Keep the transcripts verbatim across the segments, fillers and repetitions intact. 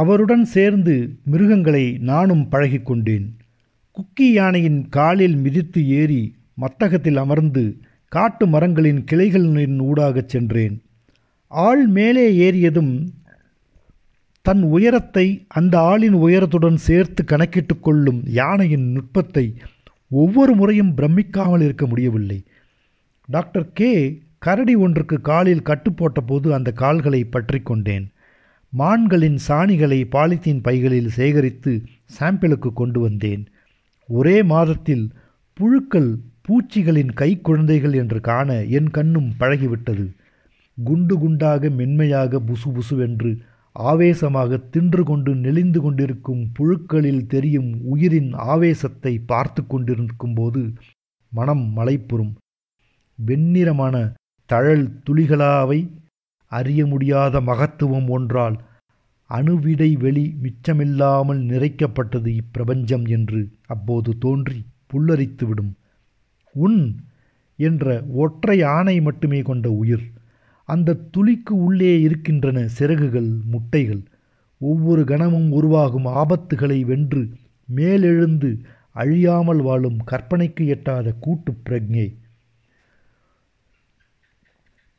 அவருடன் சேர்ந்து மிருகங்களை நானும் பழகிக்கொண்டேன். குக்கி யானையின் காலில் மிதித்து ஏறி மத்தகத்தில் அமர்ந்து காட்டு மரங்களின் கிளைகளின் ஊடாகச் சென்றேன். ஆள் மேலே ஏறியதும் தன் உயரத்தை அந்த ஆளின் உயரத்துடன் சேர்த்து கணக்கிட்டு கொள்ளும் யானையின் நுட்பத்தை ஒவ்வொரு முறையும் பிரமிக்காமல் இருக்க முடியவில்லை. டாக்டர் கே கரடி ஒன்றுக்கு காலில் கட்டு போட்டபோது அந்த கால்களை பற்றி கொண்டேன். மான்களின் சாணிகளை பாலித்தீன் பைகளில் சேகரித்து சாம்பிளுக்கு கொண்டு வந்தேன். ஒரே மாதத்தில் புழுக்கள் பூச்சிகளின் கைக்குழந்தைகள் என்று காண என் கண்ணும் பழகிவிட்டது. குண்டு குண்டாக மென்மையாக புசு புசுவென்று ஆவேசமாக தின்று கொண்டு நெளிந்து கொண்டிருக்கும் புழுக்களில் தெரியும் உயிரின் ஆவேசத்தை பார்த்து கொண்டிருக்கும் போது மனம் மலைப்புறும். வெண்ணிறமான தழல் துளிகளாவை அறிய முடியாத மகத்துவம் ஒன்றால் அணுவிடை வெளி மிச்சமில்லாமல் நிறைக்கப்பட்டது இப்பிரபஞ்சம் என்று அப்போது தோன்றி புல்லரித்துவிடும் உன் என்ற ஒற்றை ஆணை மட்டுமே கொண்ட உயிர். அந்த துளிக்கு உள்ளே இருக்கின்றன சிறகுகள், முட்டைகள். ஒவ்வொரு கணமும் உருவாகும் ஆபத்துகளை வென்று மேலெழுந்து அழியாமல் வாழும் கற்பனைக்கு எட்டாத கூட்டு பிரக்ஞை.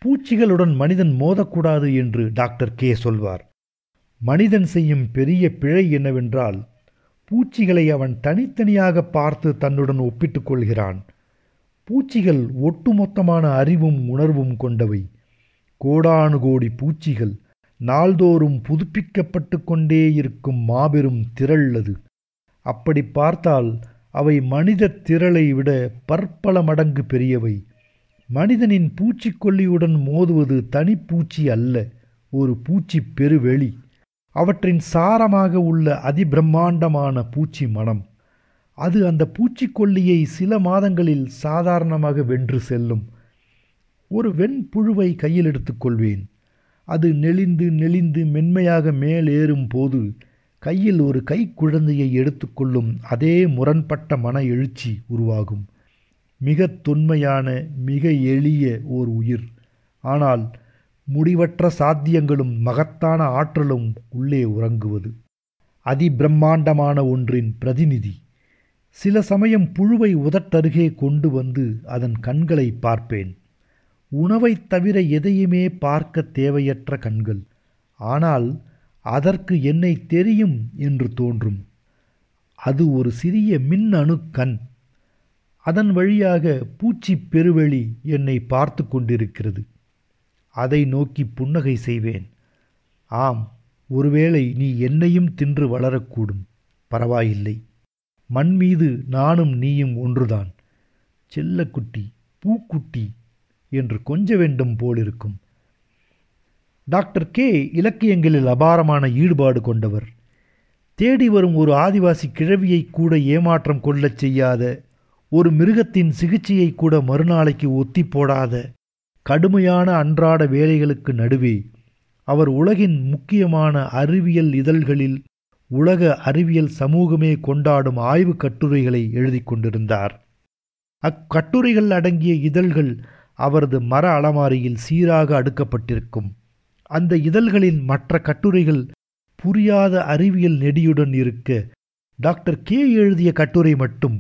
பூச்சிகளுடன் மனிதன் மோதக்கூடாது என்று டாக்டர் கே சொல்வார். மனிதன் செய்யும் பெரிய பிழை என்னவென்றால், பூச்சிகளை அவன் தனித்தனியாக பார்த்து தன்னுடன் ஒப்பிட்டு கொள்கிறான். பூச்சிகள் ஒட்டுமொத்தமான அறிவும் உணர்வும் கொண்டவை. கோடானு கோடி பூச்சிகள், நாள்தோறும் புதுப்பிக்கப்பட்டு கொண்டே இருக்கும் மாபெரும் திரள் அது. அப்படி பார்த்தால் அவை மனித திரளை விட பற்பல மடங்கு பெரியவை. மனிதனின் பூச்சிக்கொல்லியுடன் மோதுவது தனிப்பூச்சி அல்ல, ஒரு பூச்சி பெருவெளி. அவற்றின் சாரமாக உள்ள அதிபிரம்மாண்டமான பூச்சி மனம். அது அந்த பூச்சிக்கொல்லியை சில மாதங்களில் சாதாரணமாக வென்று செல்லும். ஒரு வெண்புழுவை கையில் எடுத்துக்கொள்வேன். அது நெளிந்து நெளிந்து மென்மையாக மேலேறும் போது கையில் ஒரு கை குழந்தையை எடுத்துக்கொள்ளும் அதே முரண்பட்ட மன எழுச்சி உருவாகும். மிக தொன்மையான, மிக எளிய ஓர் உயிர். ஆனால் முடிவற்ற சாத்தியங்களும் மகத்தான ஆற்றலும் உள்ளே உறங்குவது. அதிபிரம்மாண்டமான ஒன்றின் பிரதிநிதி. சில சமயம் புழுவை உதட்டருகே கொண்டு வந்து அதன் கண்களை பார்ப்பேன். உணவைத் தவிர எதையுமே பார்க்க தேவையற்ற கண்கள். ஆனால் அதற்கு என்னை தெரியும் என்று தோன்றும். அது ஒரு சிறிய மின்னணு கண். அதன் வழியாக பூச்சி பெருவெளி என்னை பார்த்து கொண்டிருக்கிறது. அதை நோக்கி புன்னகை செய்வேன். ஆம், ஒருவேளை நீ என்னையும் தின்று வளரக்கூடும், பரவாயில்லை. மண் மீது நானும் நீயும் ஒன்றுதான். செல்லக்குட்டி, பூக்குட்டி என்று கொஞ்ச வேண்டும் போலிருக்கும். டாக்டர் கே இலக்கியங்களில் அபாரமான ஈடுபாடு கொண்டவர். தேடி வரும் ஒரு ஆதிவாசி கிழவியை கூட ஏமாற்றம் கொள்ளச் செய்யாத, ஒரு மிருகத்தின் சிகிச்சையை கூட மறுநாளைக்கு ஒத்தி போடாத கடுமையான அன்றாட வேலைகளுக்கு நடுவே அவர் உலகின் முக்கியமான அறிவியல் இதழ்களில் உலக அறிவியல் சமூகமே கொண்டாடும் ஆய்வு கட்டுரைகளை எழுதி கொண்டிருந்தார். அக்கட்டுரைகள் அடங்கிய இதழ்கள் அவரது மர அலமாரியில் சீராக அடுக்கப்பட்டிருக்கும். அந்த இதழ்களின் மற்ற கட்டுரைகள் புரியாத அறிவியல் நெடியுடன் இருக்க, டாக்டர் கே எழுதிய கட்டுரை மட்டும்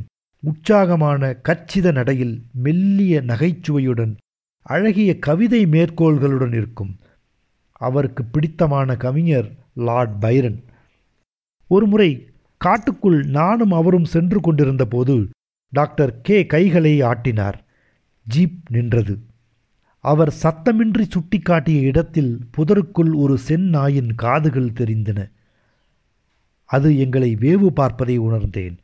உற்சாகமான கச்சித நடையில், மெல்லிய நகைச்சுவையுடன், அழகிய கவிதை மேற்கோள்களுடன் இருக்கும். அவருக்கு பிடித்தமான கவிஞர் லார்ட் பைரன். ஒருமுறை காட்டுக்குள் நானும் அவரும் சென்று கொண்டிருந்த போது டாக்டர் கே கைகளை ஆட்டினார். ஜீப் நின்றது. அவர் சத்தமின்றி சுட்டி காட்டிய இடத்தில் புதருக்குள் ஒரு செந்நாயின் காதுகள் தெரிந்தன. அது எங்களை வேவு பார்ப்பதை உணர்ந்தேன்.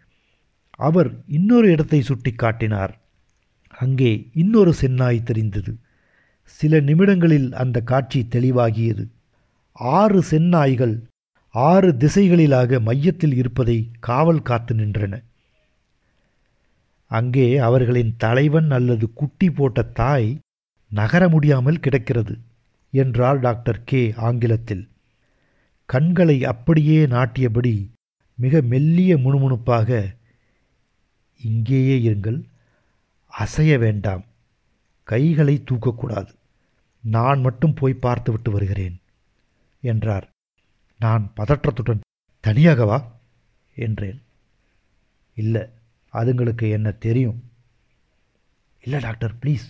அவர் இன்னொரு இடத்தை சுட்டி காட்டினார். அங்கே இன்னொரு செந்நாய் தெரிந்தது. சில நிமிடங்களில் அந்த காட்சி தெளிவாகியது. ஆறு செந்நாய்கள் ஆறு திசைகளிலாக மையத்தில் இருப்பதை காவல் காத்து நின்றன. அங்கே அவர்களின் தலைவன் அல்லது குட்டி போட்ட தாய் நகர முடியாமல் கிடக்கிறது என்றார் டாக்டர் கே ஆங்கிலத்தில். கண்களை அப்படியே நாட்டியபடி மிக மெல்லிய முணுமுணுப்பாக, இங்கேயே இருங்கள், அசைய வேண்டாம், கைகளை தூக்கக்கூடாது, நான் மட்டும் போய் பார்த்துவிட்டு வருகிறேன் என்றார். நான் பதற்றத்துடன், தனியாகவா என்றேன். இல்லை, அதுங்களுக்கு என்ன தெரியும். இல்லை டாக்டர், ப்ளீஸ்,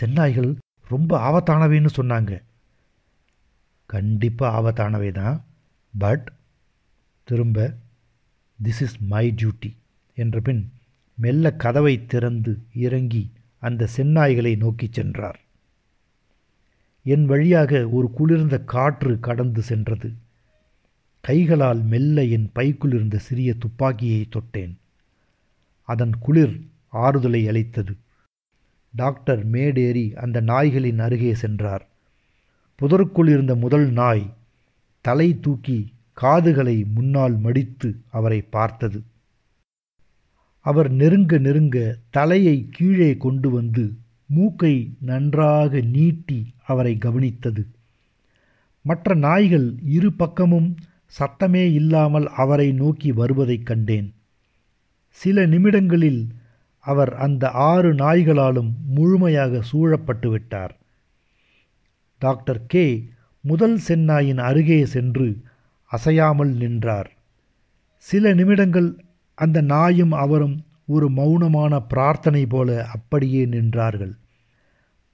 சென்னாய்கள் ரொம்ப ஆபத்தானவைன்னு சொன்னாங்க. கண்டிப்பாக ஆபத்தானவை தான். பட் திரும்ப திஸ் இஸ் மை டியூட்டி என்ற பின் மெல்ல கதவை திறந்து இறங்கி அந்த சென்னாய்களை நோக்கி சென்றார். என் வழியாக ஒரு குளிர்ந்த காற்று கடந்து சென்றது. கைகளால் மெல்ல என் பைக்குள் இருந்த சிறிய துப்பாக்கியை தொட்டேன். அதன் குளிர் ஆறுதலை அளித்தது. டாக்டர் மேடேறி அந்த நாய்களின் அருகே சென்றார். புதருக்குள் இருந்த முதல் நாய் தலை தூக்கி காதுகளை முன்னால் மடித்து அவரை பார்த்தது. அவர் நெருங்க நெருங்க தலையை கீழே கொண்டு வந்து மூக்கை நன்றாக நீட்டி அவரை கவனித்தது. மற்ற நாய்கள் இரு பக்கமும் சத்தமே இல்லாமல் அவரை நோக்கி வருவதைக் கண்டேன். சில நிமிடங்களில் அவர் அந்த ஆறு நாய்களாலும் முழுமையாக சூழப்பட்டு விட்டார். டாக்டர் கே முதல் சென்னாயின் அருகே சென்று அசையாமல் நின்றார். சில நிமிடங்கள் அந்த நாயும் அவரும் ஒரு மௌனமான பிரார்த்தனை போல அப்படியே நின்றார்கள்.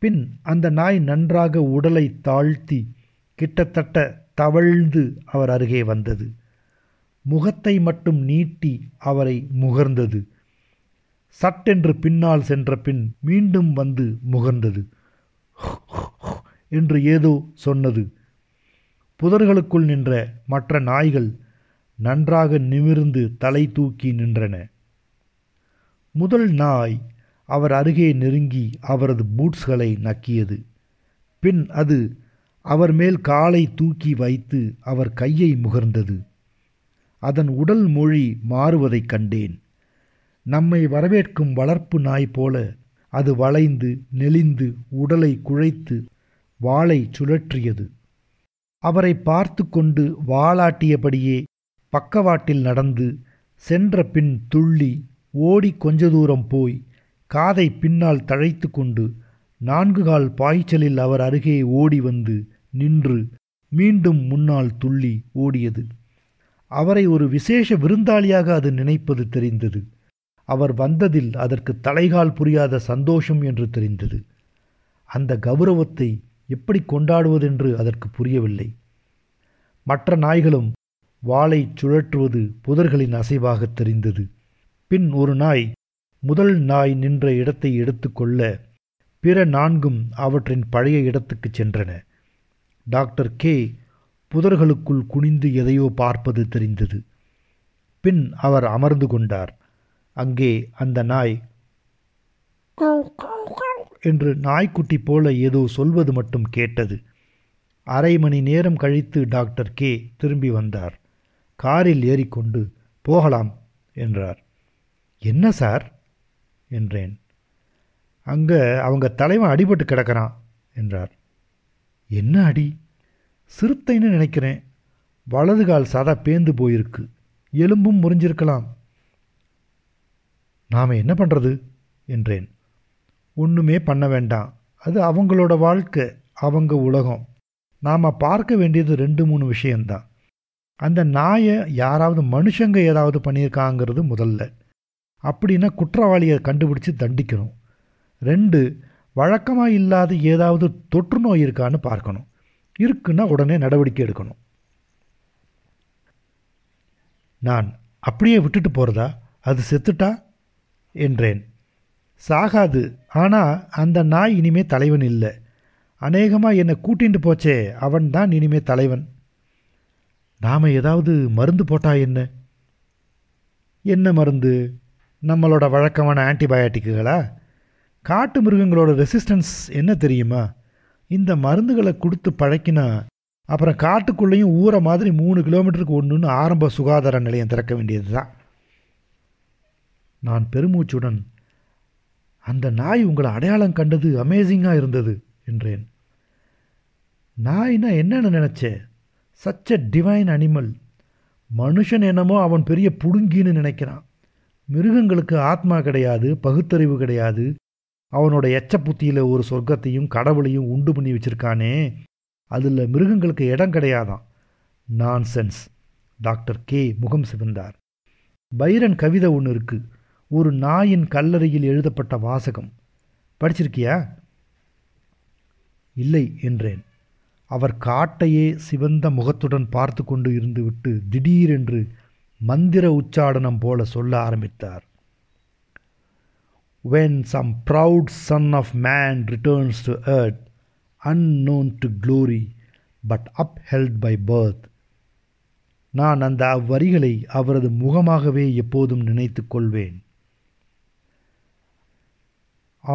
பின் அந்த நாய் நன்றாக உடலை தாழ்த்தி கிட்டத்தட்ட தவழ்ந்து அவர் அருகே வந்தது. முகத்தை மட்டும் நீட்டி அவரை முகர்ந்தது. சட்டென்று பின்னால் சென்ற பின் மீண்டும் வந்து முகர்ந்தது என்று ஏதோ சொன்னது. புதர்களுக்குள் நின்ற மற்ற நாய்கள் நன்றாக நிமிர்ந்து தலை தூக்கி நின்றன. முதல் நாய் அவர் அருகே நெருங்கி அவரது பூட்ஸ்களை நக்கியது. பின் அது அவர் மேல் காலை தூக்கி வைத்து அவர் கையை முகர்ந்தது. அதன் உடல் மொழி மாறுவதைக் கண்டேன். நம்மை வரவேற்கும் வளர்ப்பு நாய் போல அது வளைந்து நெளிந்து உடலை குழைத்து வாளை சுழற்றியது. அவரை பார்த்து கொண்டு வாளாட்டியபடியே பக்கவாட்டில் நடந்து சென்ற பின் துள்ளி ஓடி கொஞ்ச தூரம் போய் காதை பின்னால் தழைத்து கொண்டு நான்கு கால் பாய்ச்சலில் அவர் அருகே ஓடி வந்து நின்று மீண்டும் முன்னால் துள்ளி ஓடியது. அவரை ஒரு விசேஷ விருந்தாளியாக அது நினைப்பது தெரிந்தது. அவர் வந்ததில் அதற்கு தலைகால் புரியாத சந்தோஷம் என்று தெரிந்தது. அந்த கௌரவத்தை எப்படி கொண்டாடுவதென்று அதற்கு புரியவில்லை. மற்ற நாய்களும் வாளை சுழற்றுவது புதர்களின் அசைவாக தெரிந்தது. பின் ஒரு நாய் முதல் நாய் நின்ற இடத்தை எடுத்துக்கொள்ள பிற நான்கும் அவற்றின் பழைய இடத்துக்கு சென்றன. டாக்டர் கே புதர்களுக்குள் குனிந்து எதையோ பார்ப்பது தெரிந்தது. பின் அவர் அமர்ந்து கொண்டார். அங்கே அந்த நாய் என்று நாய்க்குட்டி போல ஏதோ சொல்வது மட்டும் கேட்டது. அரை மணி நேரம் கழித்து டாக்டர் கே திரும்பி வந்தார். காரில் ஏறிக்கொண்டு போகலாம் என்றார். என்ன சார் என்றேன். அங்கே அவங்க தலைவன் அடிபட்டு கிடக்கிறான் என்றார். என்ன அடி? சிறுத்தைன்னு நினைக்கிறேன். வலது கால் சதை பேந்து போயிருக்கு, எலும்பும் முறிஞ்சிருக்கலாம். நாம் என்ன பண்ணுறது என்றேன். ஒன்றுமே பண்ண வேண்டாம். அது அவங்களோட வாழ்க்கை, அவங்க உலகம். நாம் பார்க்க வேண்டியது ரெண்டு மூணு விஷயந்தான். அந்த நாயை யாராவது மனுஷங்க ஏதாவது பண்ணியிருக்காங்கிறது முதல்ல. அப்படின்னா குற்றவாளியை கண்டுபிடிச்சி தண்டிக்கணும். ரெண்டு, வழக்கமாக இல்லாத ஏதாவது தொற்று நோய் இருக்கான்னு பார்க்கணும். இருக்குன்னா உடனே நடவடிக்கை எடுக்கணும். நான் அப்படியே விட்டுட்டு போகிறதா? அது செத்துட்டா என்றேன். சாகாது. ஆனால் அந்த நாய் இனிமேல் தலைவன் இல்லை. அநேகமாக என்னை கூட்டிகிட்டு போச்சே, அவன் தான் இனிமேல் தலைவன். நாம் ஏதாவது மருந்து போட்டால் என்ன? என்ன மருந்து? நம்மளோட வழக்கமான ஆன்டிபயோட்டிக்குகளா? காட்டு மிருகங்களோட ரெசிஸ்டன்ஸ் என்ன தெரியுமா? இந்த மருந்துகளை கொடுத்து பழக்கினா அப்புறம் காட்டுக்குள்ளேயும் ஊற மாதிரி மூணு கிலோமீட்டருக்கு ஒன்றுன்னு ஆரம்ப சுகாதார நிலையம் திறக்க வேண்டியது தான். நான் பெருமூச்சுடன், அந்த நாய் உங்களை அடையாளம் கண்டது அமேசிங்காக இருந்தது என்றேன். நாய்னா என்னன்னு நினச்சேன். Such a divine animal. மனுஷன் என்னமோ அவன் பெரிய புடுங்கின்னு நினைக்கிறான். மிருகங்களுக்கு ஆத்மா கிடையாது, பகுத்தறிவு கிடையாது. அவனோட எச்சப்புத்தியில் ஒரு சொர்க்கத்தையும் கடவுளையும் உண்டு பண்ணி வச்சுருக்கானே, அதில் மிருகங்களுக்கு இடம் கிடையாதான். நான்சென்ஸ். டாக்டர் கே முகம் சிவந்தார். பைரன் கவிதை ஒன்று இருக்கு, ஒரு நாயின் கல்லறையில் எழுதப்பட்ட வாசகம். படிச்சிருக்கியா? இல்லை என்றேன். அவர் காட்டையே சிவந்த முகத்துடன் பார்த்து கொண்டு இருந்துவிட்டு திடீரென்று மந்திர உச்சாடனம் போல சொல்ல ஆரம்பித்தார். When some proud son of man returns to earth, unknown to glory, but upheld by birth. நான் அந்த அவ்வரிகளை அவரது முகமாகவே எப்போதும் நினைத்து கொள்வேன்.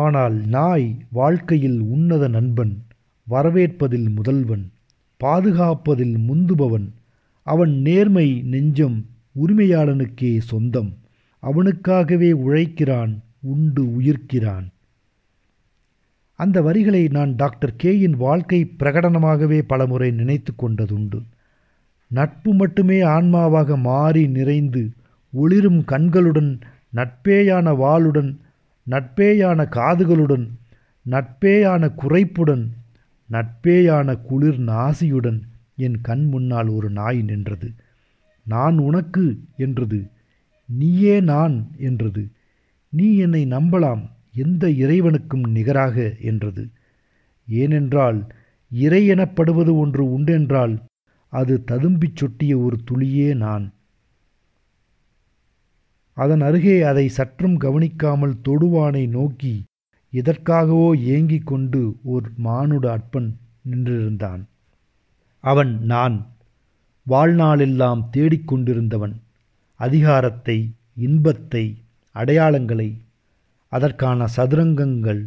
ஆனால் நாய் வாழ்க்கையில் உன்னத நண்பன், வரவேற்பதில் முதல்வன், பாதுகாப்பதில் முந்துபவன். அவன் நேர்மை நெஞ்சம் உரிமையாளனுக்கே சொந்தம். அவனுக்காகவே உழைக்கிறான், உண்டு உயிர்க்கிறான். அந்த வரிகளை நான் டாக்டர் கேயின் வாழ்க்கை பிரகடனமாகவே பலமுறை நினைத்து கொண்டதுண்டு. நட்பு மட்டுமே ஆன்மாவாக மாறி நிறைந்து ஒளிரும் கண்களுடன், நட்பேயான வாளுடன், நட்பேயான காதுகளுடன், நட்பேயான குறைப்புடன், நட்பேயான குளிர் நாசியுடன் என் கண் முன்னால் ஒரு நாய் நின்றது. நான் உனக்கு என்றது, நீயே நான் என்றது, நீ என்னை நம்பலாம், எந்த இறைவனுக்கும் நிகராக என்றது. ஏனென்றால் இறை எனப்படுவது ஒன்று உண்டென்றால் அது ததும்பிச் சொட்டிய ஒரு துளியே நான். அதன் அருகே அதை சற்றும் கவனிக்காமல் தொடுவானை நோக்கி எதற்காகவோ ஏங்கிக் கொண்டு ஒரு மானுட அற்பன் நின்றிருந்தான். அவன் நான், வாழ்நாளெல்லாம் தேடிக்கொண்டிருந்தவன், அதிகாரத்தை, இன்பத்தை, அடையாளங்களை, அதற்கான சதுரங்கங்கள்,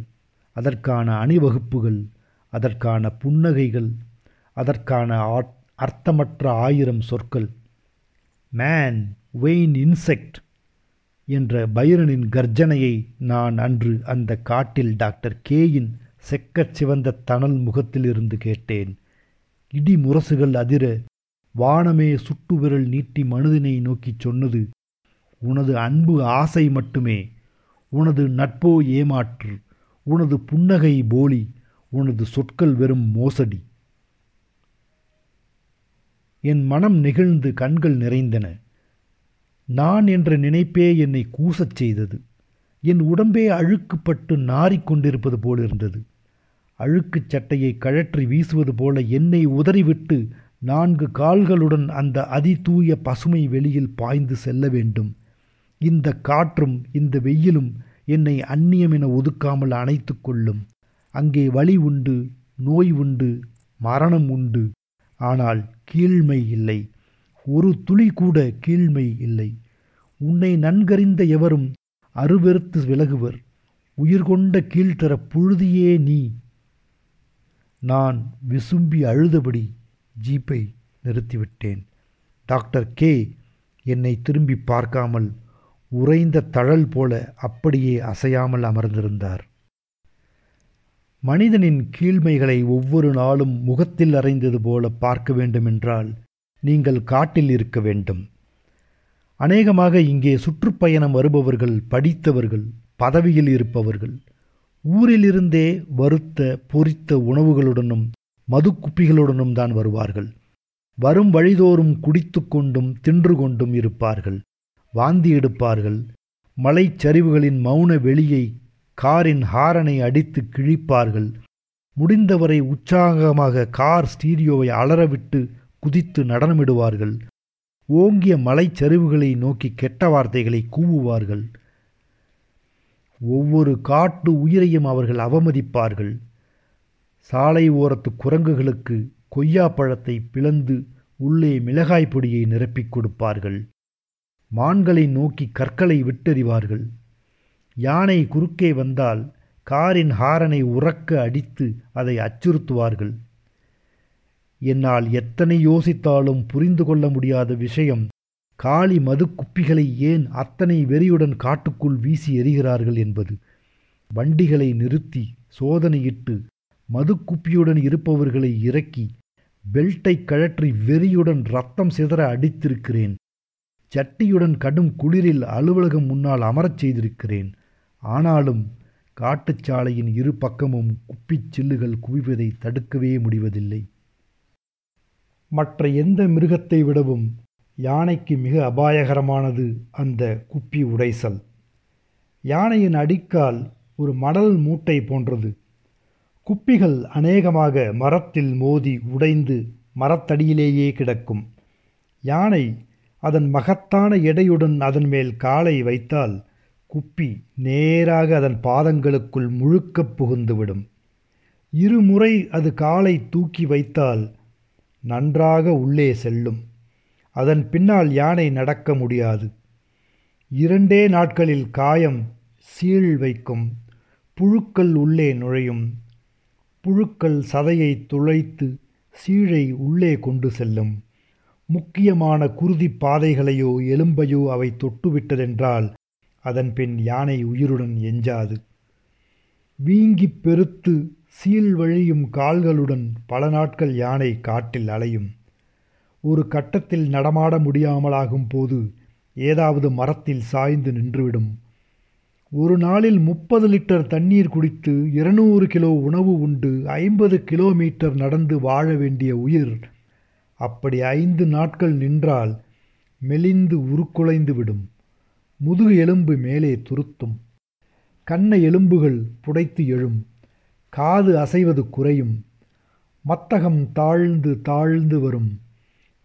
அதற்கான அணிவகுப்புகள், அதற்கான புன்னகைகள், அதற்கான அர்த்தமற்ற ஆயிரம் சொற்கள். மேன் வெயின் இன்செக்ட் என்ற பைரனின் கர்ஜனையை நான் அன்று அந்த காட்டில் டாக்டர் கேயின் செக்கச் சிவந்த தணல் முகத்திலிருந்து கேட்டேன். இடி முரசுகள் அதிர வானமே சுட்டு விரல் நீட்டி மனிதனை நோக்கி சொன்னது, உனது அன்பு ஆசை மட்டுமே, உனது நட்போ ஏமாற்று, உனது புன்னகை போலி, உனது சொற்கள் வெறும் மோசடி. என் மனம் நெகிழ்ந்து கண்கள் நிறைந்தன. நான் என்ற நினைப்பே என்னை கூசச் செய்தது. என் உடம்பே அழுக்குப்பட்டு நாறிக்கொண்டிருப்பது போலிருந்தது. அழுக்குச் சட்டையை கழற்றி வீசுவது போல என்னை உதறிவிட்டு நான்கு கால்களுடன் அந்த அதிதூய பசுமை வெளியில் பாய்ந்து செல்ல வேண்டும். இந்த காற்றும் இந்த வெயிலும் என்னை அந்நியம் என ஒதுக்காமல் அணைத்து கொள்ளும். அங்கே வலி உண்டு, நோய் உண்டு, மரணம் உண்டு, ஆனால் கீழ்மை இல்லை, ஒரு துளி கூட கீழ்மை இல்லை. உன்னை நன்கறிந்த எவரும் அருவெறுத்து விலகுவர். உயிர்கொண்ட கீழ்த்தர புழுதியே நீ. நான் விசும்பி அழுதபடி ஜீப்பை நிறுத்திவிட்டேன். டாக்டர் கே என்னை திரும்பி பார்க்காமல் உறைந்த தழல் போல அப்படியே அசையாமல் அமர்ந்திருந்தார். மனிதனின் கீழ்மைகளை ஒவ்வொரு நாளும் முகத்தில் அறைந்தது போல பார்க்க வேண்டுமென்றால் நீங்கள் காட்டில் இருக்க வேண்டும். அநேகமாக இங்கே சுற்றுப்பயணம் வருபவர்கள் படித்தவர்கள், பதவியில் இருப்பவர்கள். ஊரிலிருந்தே வறுத்த பொரித்த உணவுகளுடனும் மதுக்குப்பிகளுடனும் தான் வருவார்கள். வரும் வழிதோறும் குடித்து கொண்டும் தின்று கொண்டும் இருப்பார்கள். வாந்தி எடுப்பார்கள். மலைச்சரிவுகளின் மௌன வெளியை காரின் ஹாரனை அடித்து கிழிப்பார்கள். முடிந்தவரை உற்சாகமாக கார் ஸ்டீரியோவை அலறவிட்டு குதித்து நடனமிடுவார்கள். ஓங்கிய மலைச்சரிவுகளை நோக்கி கெட்ட வார்த்தைகளை கூவுவார்கள். ஒவ்வொரு காட்டு உயிரையும் அவர்கள் அவமதிப்பார்கள். சாலை ஓரத்து குரங்குகளுக்கு கொய்யா பழத்தை பிளந்து உள்ளே மிளகாய் பொடியை நிரப்பிக் கொடுப்பார்கள். மான்களை நோக்கி கற்களை விட்டெறிவார்கள். யானை குறுக்கே வந்தால் காரின் ஹாரனை உரக்க அடித்து அதை அச்சுறுத்துவார்கள். என்னால் எத்தனை யோசித்தாலும் புரிந்து கொள்ள முடியாத விஷயம், காளி மது குப்பிகளை ஏன் அத்தனை வெறியுடன் காட்டுக்குள் வீசி எறிகிறார்கள் என்பது. வண்டிகளை நிறுத்தி சோதனையிட்டு மதுக்குப்பியுடன் இருப்பவர்களை இறக்கி பெல்ட்டை கழற்றி வெறியுடன் ரத்தம் சிதற அடித்திருக்கிறேன். சட்டியுடன் கடும் குளிரில் அலுவலகம் முன்னால் அமரச் செய்திருக்கிறேன். ஆனாலும் காட்டுச்சாலையின் இரு பக்கமும் குப்பிச் சில்லுகள் குவிவதை தடுக்கவே முடிவதில்லை. மற்ற எந்த மிருகத்தை விடவும் யானைக்கு மிக அபாயகரமானது அந்த குப்பி உடைசல். யானையின் அடிக்கால் ஒரு மணல் மூட்டை போன்றது. குப்பிகள் அநேகமாக மரத்தில் மோதி உடைந்து மரத்தடியிலேயே கிடக்கும். யானை அதன் மகத்தான எடையுடன் அதன் மேல் காலை வைத்தால் குப்பி நேராக அதன் பாதங்களுக்குள் முழுக்கப் புகுந்துவிடும். இருமுறை அது காலை தூக்கி வைத்தால் நன்றாக உள்ளே செல்லும். அதன் பின்னால் யானை நடக்க முடியாது. இரண்டே நாட்களில் காயம் சீழ் வைக்கும், புழுக்கள் உள்ளே நுழையும், புழுக்கள் சதையை துளைத்து சீழை உள்ளே கொண்டு செல்லும். முக்கியமான குருதி பாதைகளையோ எலும்பையோ அவை தொட்டுவிட்டதென்றால் அதன் பின் யானை உயிருடன் எஞ்சாது. வீங்கி பெருத்து சீல் வழியும் கால்களுடன் பல நாட்கள் யானை காட்டில் அலையும். ஒரு கட்டத்தில் நடமாட முடியாமலாகும் போது ஏதாவது மரத்தில் சாய்ந்து நின்றுவிடும். ஒரு நாளில் முப்பது லிட்டர் தண்ணீர் குடித்து இருநூறு கிலோ உணவு உண்டு ஐம்பது கிலோமீட்டர் நடந்து வாழ வேண்டிய உயிர் அப்படி ஐந்து நாட்கள் நின்றால் மெலிந்து உருக்குலைந்து விடும். முதுகு எலும்பு மேலே துருத்தும், கண்ண எலும்புகள் புடைத்து எழும், காது அசைவது குறையும், மத்தகம் தாழ்ந்து தாழ்ந்து வரும்,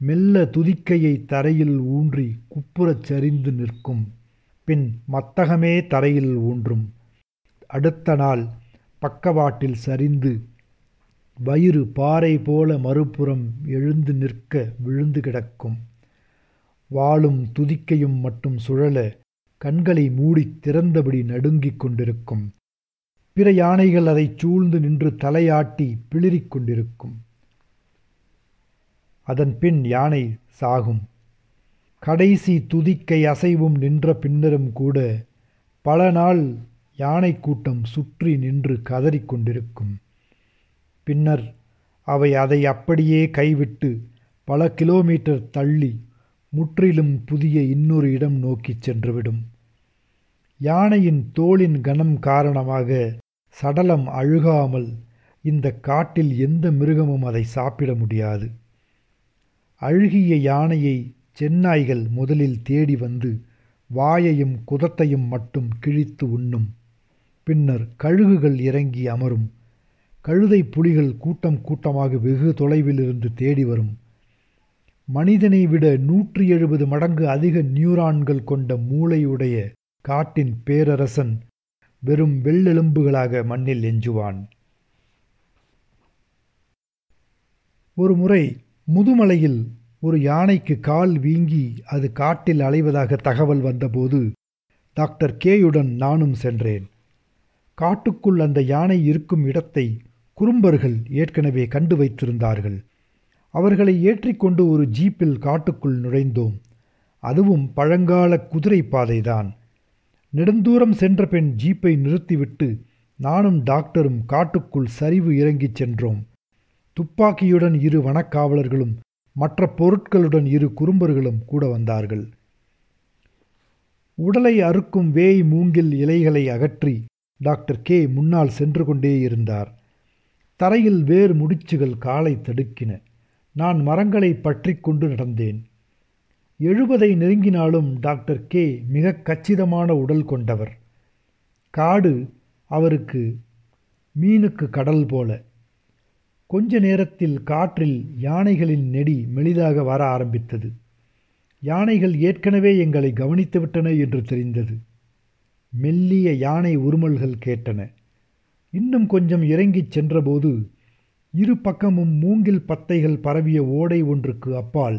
மெல்ல துதிக்கையை தரையில் ஊன்றி குப்புறச் சரிந்து நிற்கும், பின் மத்தகமே தரையில் ஊன்றும், அடுத்த நாள் பக்கவாட்டில் சரிந்து வயிறு பாறை போல மறுபுறம் எழுந்து நிற்க விழுந்து கிடக்கும். வாளும் துதிக்கையும் மட்டும் சுழல கண்களை மூடி திறந்தபடி நடுங்கிக் கொண்டிருக்கும். பிற யானைகள் அதை சூழ்ந்து நின்று தலையாட்டி பிளிரிக் கொண்டிருக்கும். அதன் பின் யானை சாகும். கடைசி துதிக்கை அசைவும் நின்ற பின்னரும் கூட பல நாள் யானை கூட்டம் சுற்றி நின்று கதறிக்கொண்டிருக்கும். பின்னர் அவை அதை அப்படியே கைவிட்டு பல கிலோமீட்டர் தள்ளி முற்றிலும் புதிய இன்னொரு இடம் நோக்கி சென்றுவிடும். யானையின் தோளின் கனம் காரணமாக சடலம் அழுகாமல் இந்த காட்டில் எந்த மிருகமும் அதை சாப்பிட முடியாது. அழுகிய யானையை செந்நாய்கள் முதலில் தேடி வந்து வாயையும் குதத்தையும் மட்டும் கிழித்து உண்ணும். பின்னர் கழுகுகள் இறங்கி அமரும். கழுதை புலிகள் கூட்டம் கூட்டமாக வெகு தொலைவிலிருந்து தேடி வரும். மனிதனை விட நூற்றி எழுபது மடங்கு அதிக நியூரான்கள் கொண்ட மூளையுடைய காட்டின் பேரரசன் வெறும் வெள்ளெலும்புகளாக மண்ணில் எஞ்சுவான். ஒரு முறை முதுமலையில் ஒரு யானைக்கு கால் வீங்கி அது காட்டில் அலைவதாக தகவல் வந்தபோது டாக்டர் கேயுடன் நானும் சென்றேன். காட்டுக்குள் அந்த யானை இருக்கும் இடத்தை குறும்பர்கள் ஏற்கனவே கண்டு வைத்திருந்தார்கள். அவர்களை ஏற்றிக்கொண்டு ஒரு ஜீப்பில் காட்டுக்குள் நுழைந்தோம். அதுவும் பழங்கால குதிரை பாதைதான். நெடுந்தூரம் சென்ற பின் ஜீப்பை நிறுத்திவிட்டு நானும் டாக்டரும் காட்டுக்குள் சரிவு இறங்கிச் சென்றோம். துப்பாக்கியுடன் இரு வனக்காவலர்களும் மற்ற பொருட்களுடன் இரு குறும்பர்களும் கூட வந்தார்கள். உடலை அறுக்கும் வேய் மூங்கில் இலைகளை அகற்றி டாக்டர் கே முன்னால் சென்று கொண்டே இருந்தார். தரையில் வேர் முடிச்சுகள் காலை தடுக்கின. நான் மரங்களை பற்றி கொண்டு நடந்தேன். எழுபதை நெருங்கினாலும் டாக்டர் கே மிக கச்சிதமான உடல் கொண்டவர். காடு அவருக்கு மீனுக்கு கடல் போல. கொஞ்ச நேரத்தில் காற்றில் யானைகளின் நெடி மெலிதாக வர ஆரம்பித்தது. யானைகள் ஏற்கனவே எங்களை கவனித்துவிட்டன என்று தெரிந்தது. மெல்லிய யானை உருமல்கள் கேட்டன. இன்னும் கொஞ்சம் இறங்கிச் சென்றபோது இரு பக்கமும் மூங்கில் பத்தைகள் பரவிய ஓடை ஒன்றுக்கு அப்பால்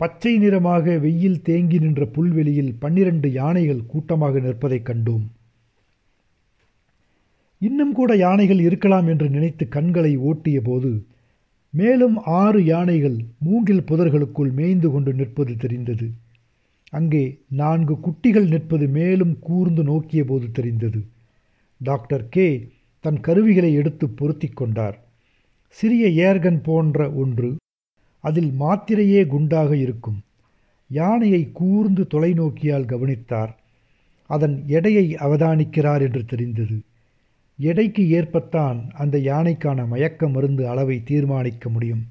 பச்சை நிறமாக வெயில் தேங்கி நின்ற புல்வெளியில் பன்னிரண்டு யானைகள் கூட்டமாக நிற்பதைக் கண்டோம். இன்னும் கூட யானைகள் இருக்கலாம் என்று நினைத்து கண்களை ஓட்டிய போது மேலும் ஆறு யானைகள் மூங்கில் புதர்களுக்குள் மேய்ந்து கொண்டு நிற்பது தெரிந்தது. அங்கே நான்கு குட்டிகள் நிற்பது மேலும் கூர்ந்து நோக்கிய போது தெரிந்தது. டாக்டர் கே தன் கருவிகளை எடுத்து பொருத்தி கொண்டார். சிறிய ஏர்கன் போன்ற ஒன்று, அதில் மாத்திரையே குண்டாக இருக்கும். யானையை கூர்ந்து தொலைநோக்கியால் கவனித்தார். அதன் எடையை அவதானிக்கிறார் என்று தெரிந்தது. எடைக்கு ஏற்பத்தான் அந்த யானைக்கான மயக்க மருந்து அளவை தீர்மானிக்க முடியும்.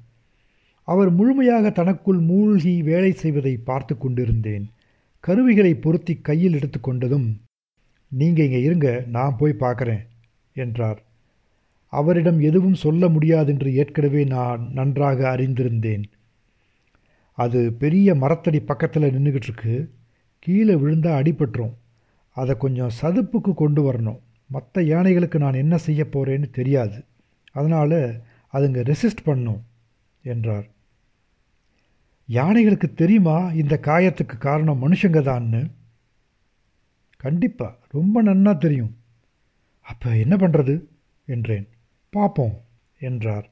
அவர் முழுமையாக தனக்குள் மூழ்கி வேலை செய்வதை பார்த்து கொண்டிருந்தேன். கருவிகளை பொருத்தி கையில் எடுத்து கொண்டதும், நீங்கள் இங்கே இருங்க, நான் போய் பார்க்குறேன் என்றார். அவரிடம் எதுவும் சொல்ல முடியாதென்று ஏற்கனவே நான் நன்றாக அறிந்திருந்தேன். அது பெரிய மரத்தடி பக்கத்தில் நின்றுக்கிட்டு இருக்கு, கீழே விழுந்தால் அடிபட்டுரும், அதை கொஞ்சம் சதுப்புக்கு கொண்டு வரணும். மற்ற யானைகளுக்கு நான் என்ன செய்ய போகிறேன்னு தெரியாது, அதனால் அதுங்க ரெசிஸ்ட் பண்ணும் என்றார். யானைகளுக்கு தெரியுமா இந்த காயத்துக்கு காரணம் மனுஷங்க தான்னு? கண்டிப்பாக ரொம்ப நன்னா தெரியும். அப்போ என்ன பண்ணுறது என்றேன். பார்ப்போம் என்றார்.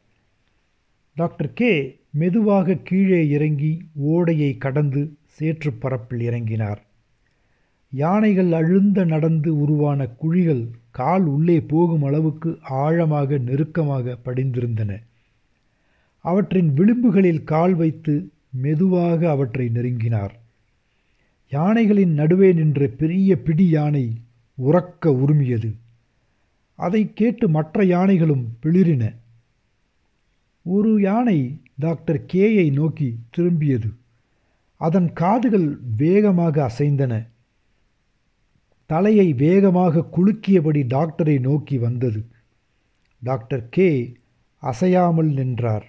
டாக்டர் கே மெதுவாக கீழே இறங்கி ஓடையை கடந்து சேற்று பரப்பில் இறங்கினார். யானைகள் அழுந்த நடந்து உருவான குழிகள் கால் உள்ளே போகும் அளவுக்கு ஆழமாக நெருக்கமாக படிந்திருந்தன. அவற்றின் விளிம்புகளில் கால் வைத்து மெதுவாக அவற்றை நெருங்கினார். யானைகளின் நடுவே நின்ற பெரிய பிடி யானை உரக்க உருமியது. அதை கேட்டு மற்ற யானைகளும் பிளிறின. ஒரு யானை டாக்டர் கேயை நோக்கி திரும்பியது. அதன் காதுகள் வேகமாக அசைந்தன. தலையை வேகமாக குலுக்கியபடி டாக்டரை நோக்கி வந்தது. டாக்டர் கே அசையாமல் நின்றார்.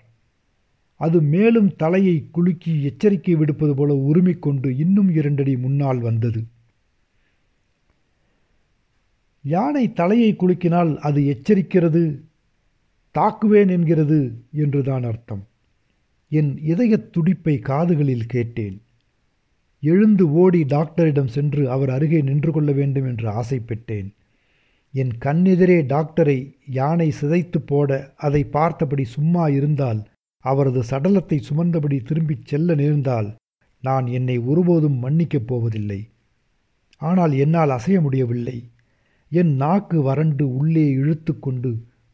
அது மேலும் தலையை குலுக்கி எச்சரிக்கை விடுப்பது போல உருமிக்கொண்டு இன்னும் இரண்டடி முன்னால் வந்தது. யானை தலையை குலுக்கினால் அது எச்சரிக்கிறது, தாக்குவேன் என்கிறது என்றுதான் அர்த்தம். என் இதயத் துடிப்பை காதுகளில் கேட்டேன். எழுந்து ஓடி டாக்டரிடம் சென்று அவர் அருகே நின்று கொள்ள வேண்டும் என்று ஆசைப்பட்டேன். என் கண்ணெதிரே டாக்டரை யானை சிதைத்து போட அதை பார்த்தபடி சும்மா இருந்தால், அவரது சடலத்தை சுமந்தபடி திரும்பிச் செல்ல நேர்ந்தால், நான் என்னை ஒருபோதும் மன்னிக்கப் போவதில்லை. ஆனால் என்னால் அசைய முடியவில்லை. என் நாக்கு வறண்டு உள்ளே இழுத்து கொண்டு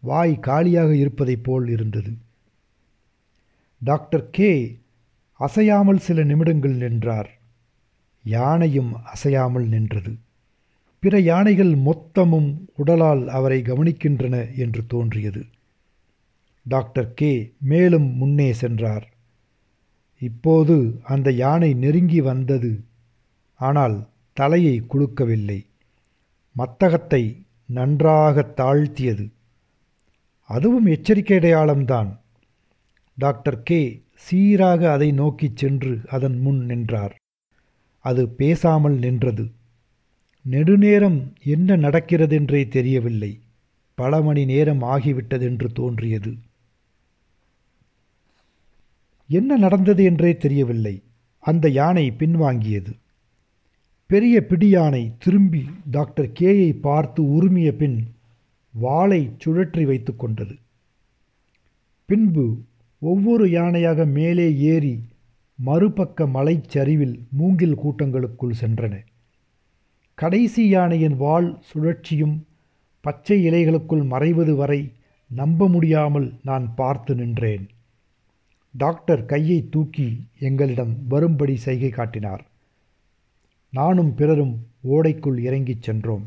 வாய் காலியாக இருப்பதைப் போல் இருந்தது. டாக்டர் கே அசையாமல் சில நிமிடங்கள் நின்றார். யானையும் அசையாமல் நின்றது. பிற யானைகள் மொத்தமும் உடலால் அவரை கவனிக்கின்றன என்று தோன்றியது. டாக்டர் கே மேலும் முன்னே சென்றார். இப்போது அந்த யானை நெருங்கி வந்தது. ஆனால் தலையை குலுக்கவில்லை. மத்தகத்தை நன்றாக தாழ்த்தியது. அதுவும் எச்சரிக்கை அடையாளம்தான். டாக்டர் கே சீராக அதை நோக்கி சென்று அதன் முன் நின்றார். அது பேசாமல் நின்றது. நெடுநேரம் என்ன நடக்கிறதென்றே தெரியவில்லை. பல மணி நேரம் ஆகிவிட்டதென்று தோன்றியது. என்ன நடந்தது என்றே தெரியவில்லை. அந்த யானை பின்வாங்கியது. பெரிய பிடி யானை திரும்பி டாக்டர் கேயை பார்த்து உருமிய பின் வாளை சுழற்றி வைத்து கொண்டது. பின்பு ஒவ்வொரு யானையாக மேலே ஏறி மறுபக்க மலைச்சரிவில் மூங்கில் கூட்டங்களுக்குள் சென்றன. கடைசி யானையின் வால் சுழற்சியும் பச்சை இலைகளுக்குள் மறைவது வரை நம்ப முடியாமல் நான் பார்த்து நின்றேன். டாக்டர் கையை தூக்கி எங்களிடம் வரும்படி சைகை காட்டினார். நானும் பிறரும் ஓடைக்குள் இறங்கிச் சென்றோம்.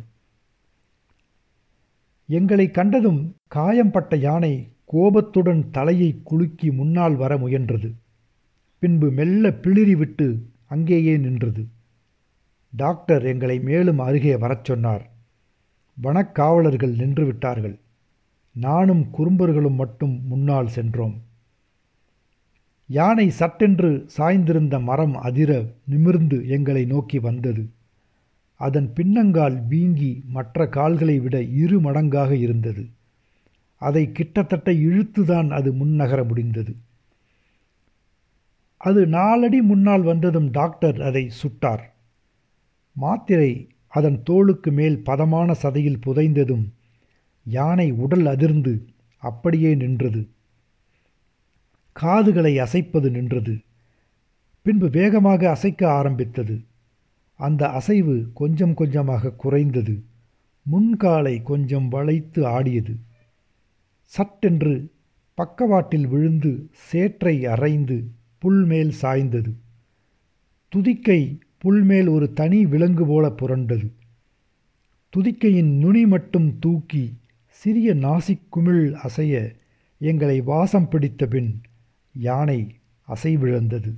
எங்களை கண்டதும் காயம்பட்ட யானை கோபத்துடன் தலையை குலுக்கி முன்னால் வர முயன்றது. பின்பு மெல்ல பிளிறிவிட்டு அங்கேயே நின்றது. டாக்டர் எங்களை மேலும் அருகே வரச் சொன்னார். வனக்காவலர்கள் நின்றுவிட்டார்கள். நானும் குறும்பர்களும் மட்டும் முன்னால் சென்றோம். யானை சட்டென்று சாய்ந்திருந்த மரம் அதிர நிமிர்ந்து எங்களை நோக்கி வந்தது. அதன் பின்னங்கால் வீங்கி மற்ற கால்களை விட இரு மடங்காக இருந்தது. அதை கிட்டத்தட்ட இழுத்துதான் அது முன்னகர முடிந்தது. அது நாலடி முன்னால் வந்ததும் டாக்டர் அதை சுட்டார். மாத்திரை அதன் தோளுக்கு மேல் பதமான சதையில் புதைந்ததும் யானை உடல் அதிர்ந்து அப்படியே நின்றது. காதுகளை அசைப்பது நின்றது. பின்பு வேகமாக அசைக்க ஆரம்பித்தது. அந்த அசைவு கொஞ்சம் கொஞ்சமாக குறைந்தது. முன்காலை கொஞ்சம் வளைத்து ஆடியது. சட்டென்று பக்கவாட்டில் விழுந்து சேற்றை அரைந்து புல்மேல் சாய்ந்தது. துதிக்கை புல்மேல் ஒரு தனி விலங்கு போல புரண்டது. துதிக்கையின் நுனி மட்டும் தூக்கி சிறிய நாசிக்குமிழ் அசைய எங்களை வாசம் பிடித்த பின் யானை அசைவிழந்தது.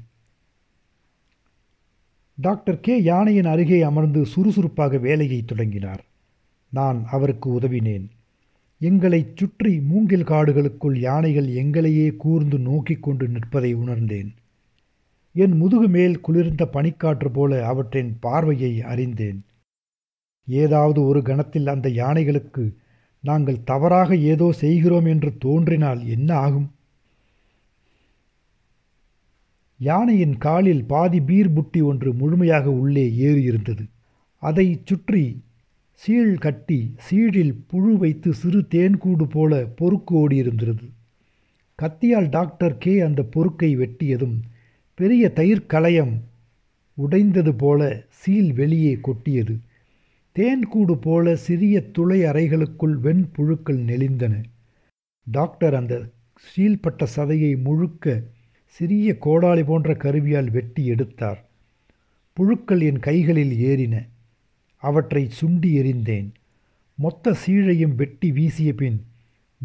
டாக்டர் கே யானையின் அருகே அமர்ந்து சுறுசுறுப்பாக வேலையை தொடங்கினார். நான் அவருக்கு உதவினேன். எங்களை சுற்றி மூங்கில் காடுகளுக்குள் யானைகள் எங்களையே கூர்ந்து நோக்கி கொண்டு நிற்பதை உணர்ந்தேன். என் முதுகு மேல் குளிர்ந்த பனிக்காற்று போல அவற்றின் பார்வையை அறிந்தேன். ஏதாவது ஒரு கணத்தில் அந்த யானைகளுக்கு நாங்கள் தவறாக ஏதோ செய்கிறோம் என்று தோன்றினால் என்ன ஆகும்? யானையின் காலில் பாதி பீர் புட்டி ஒன்று முழுமையாக உள்ளே ஏறியிருந்தது. அதை சுற்றி சீழ் கட்டி சீழில் புழு வைத்து சிறு தேன்கூடு போல பொறுக்கு ஓடியிருந்தது. கத்தியால் டாக்டர் கே அந்த பொறுக்கை வெட்டியதும் பெரிய தயிர் கலயம் உடைந்தது போல சீல் வெளியே கொட்டியது. தேன்கூடு போல சிறிய துளை அறைகளுக்குள் வெண்புழுக்கள் நெளிந்தன. டாக்டர் அந்த சீல்பட்ட சதையை முழுக்க சிறிய கோடாளி போன்ற கருவியால் வெட்டி எடுத்தார். புழுக்கள் என் கைகளில் ஏறின. அவற்றை சுண்டி எறிந்தேன். மொத்த சீழையும் வெட்டி வீசிய பின்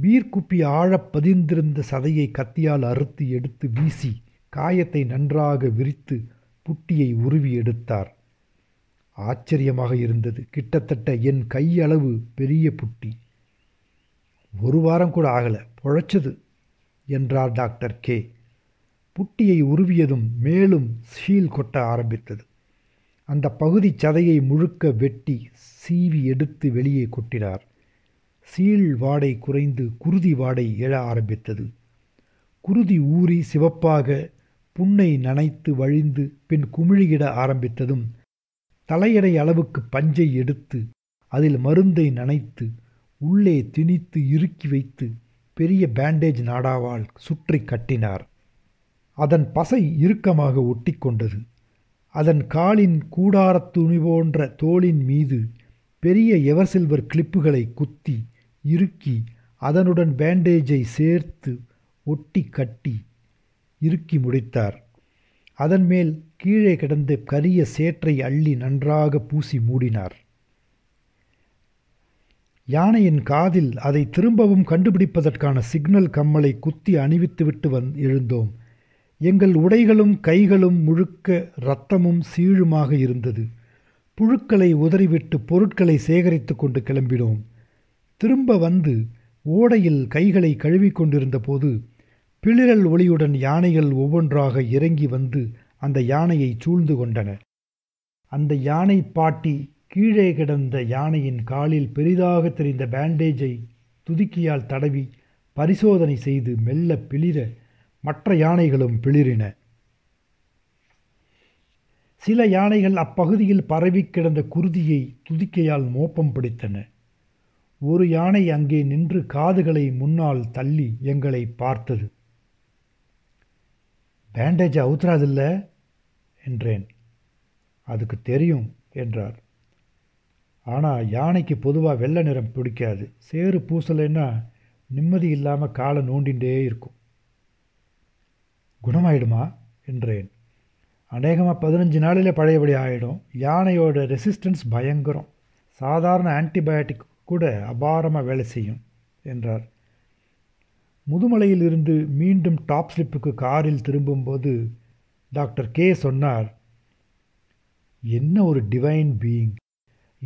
பீர்குப்பி ஆழப் பதிந்திருந்த சதையை கத்தியால் அறுத்து எடுத்து வீசி காயத்தை நன்றாக விரித்து புட்டியை உருவி எடுத்தார். ஆச்சரியமாக இருந்தது. கிட்டத்தட்ட என் கையளவு பெரிய புட்டி. ஒரு வாரம் கூட ஆகலை, பொழைச்சது என்றார் டாக்டர் கே. புட்டியை உருவியதும் மேலும் சீல் கொட்ட ஆரம்பித்தது. அந்த பகுதி சதையை முழுக்க வெட்டி சீவி எடுத்து வெளியே கொட்டினார். சீழ் வாடை குறைந்து குருதி வாடை எழ ஆரம்பித்தது. குருதி ஊறி சிவப்பாக புண்ணை நனைத்து வழிந்து பின் குமிழியிட ஆரம்பித்ததும் தலையடை அளவுக்கு பஞ்சை எடுத்து அதில் மருந்தை நனைத்து உள்ளே திணித்து இறுக்கி வைத்து பெரிய பேண்டேஜ் நாடாவால் சுற்றி கட்டினார். அதன் பசை இறுக்கமாக ஒட்டி கொண்டது. அதன் காலின் கூடாரத் துணி போன்ற தோளின் மீது பெரிய எவர் சில்வர் கிளிப்புகளை குத்தி இறுக்கி அதனுடன் பேண்டேஜை சேர்த்து ஒட்டி கட்டி இறுக்கி முடித்தார். அதன் மேல் கீழே கிடந்த கரிய சேற்றை அள்ளி நன்றாக பூசி மூடினார். யானையின் காதில் அதை திரும்பவும் கண்டுபிடிப்பதற்கான சிக்னல் கம்மலை குத்தி அணிவித்துவிட்டு வந் எழுந்தோம். எங்கள் உடைகளும் கைகளும் முழுக்க இரத்தமும் சீழுமாக இருந்தது. புழுக்களை உதறிவிட்டு பொருட்களை சேகரித்து கொண்டு கிளம்பினோம். திரும்ப வந்து ஓடையில் கைகளை கழுவிக்கொண்டிருந்த போது பிளிரல் ஒளியுடன் யானைகள் ஒவ்வொன்றாக இறங்கி வந்து அந்த யானையை சூழ்ந்து கொண்டன. அந்த யானை பாட்டி கீழே கிடந்த யானையின் காலில் பெரிதாக தெரிந்த பேண்டேஜை துதிக்கியால் தடவி பரிசோதனை செய்து மெல்ல பிளிர மற்ற யானைகளும் பிளிறின. சில யானைகள் அப்பகுதியில் பரவி கிடந்த குருதியை துதிக்கையால் மோப்பம் பிடித்தன. ஒரு யானை அங்கே நின்று காதுகளை முன்னால் தள்ளி எங்களை பார்த்தது. பேண்டேஜ் அவுத்துறாதில்ல என்றேன். அதுக்கு தெரியும் என்றார். ஆனால் யானைக்கு பொதுவாக வெள்ளை நிறம் பிடிக்காது. சேறு பூசலைன்னா நிம்மதி இல்லாமல் காலை நோண்டிகிட்டே இருக்கும். குணமாயிடுமா என்றேன். அநேகமாக பதினஞ்சு நாளில் பழையபடி ஆகிடும். யானையோட ரெசிஸ்டன்ஸ் பயங்கரம். சாதாரண ஆன்டிபயாட்டிக் கூட அபாரமாக வேலை செய்யும் என்றார். முதுமலையில் இருந்து மீண்டும் டாப் ஸ்லிப்புக்கு காரில் திரும்பும்போது டாக்டர் கே சொன்னார், என்ன ஒரு டிவைன் பீயிங்!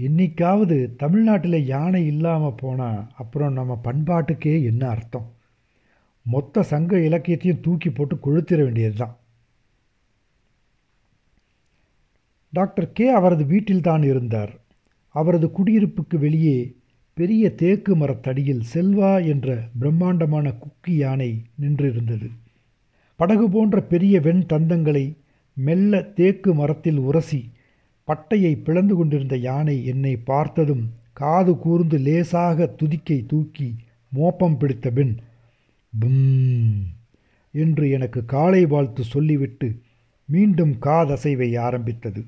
என்னைக்காவது தமிழ்நாட்டில் யானை இல்லாமல் போனால் அப்புறம் நம்ம பண்பாட்டுக்கே என்ன அர்த்தம்? மொத்த சங்க இலக்கியத்தையும் தூக்கி போட்டு கொளுத்திட வேண்டியது தான். டாக்டர் கே அவரது வீட்டில்தான் இருந்தார். அவரது குடியிருப்புக்கு வெளியே பெரிய தேக்கு மரத்தடியில் செல்வா என்ற பிரம்மாண்டமான குக்கி யானை நின்றிருந்தது. படகு போன்ற பெரிய வெண் தந்தங்களை மெல்ல தேக்கு மரத்தில் உரசி பட்டையை பிளந்து கொண்டிருந்த யானை என்னை பார்த்ததும் காது கூர்ந்து லேசாக துதிக்கை தூக்கி மோப்பம் பிடித்த பின் பும் என்று எனக்கு காலை வாழ்த்து சொல்லிவிட்டு மீண்டும் காதசைவை ஆரம்பித்தது.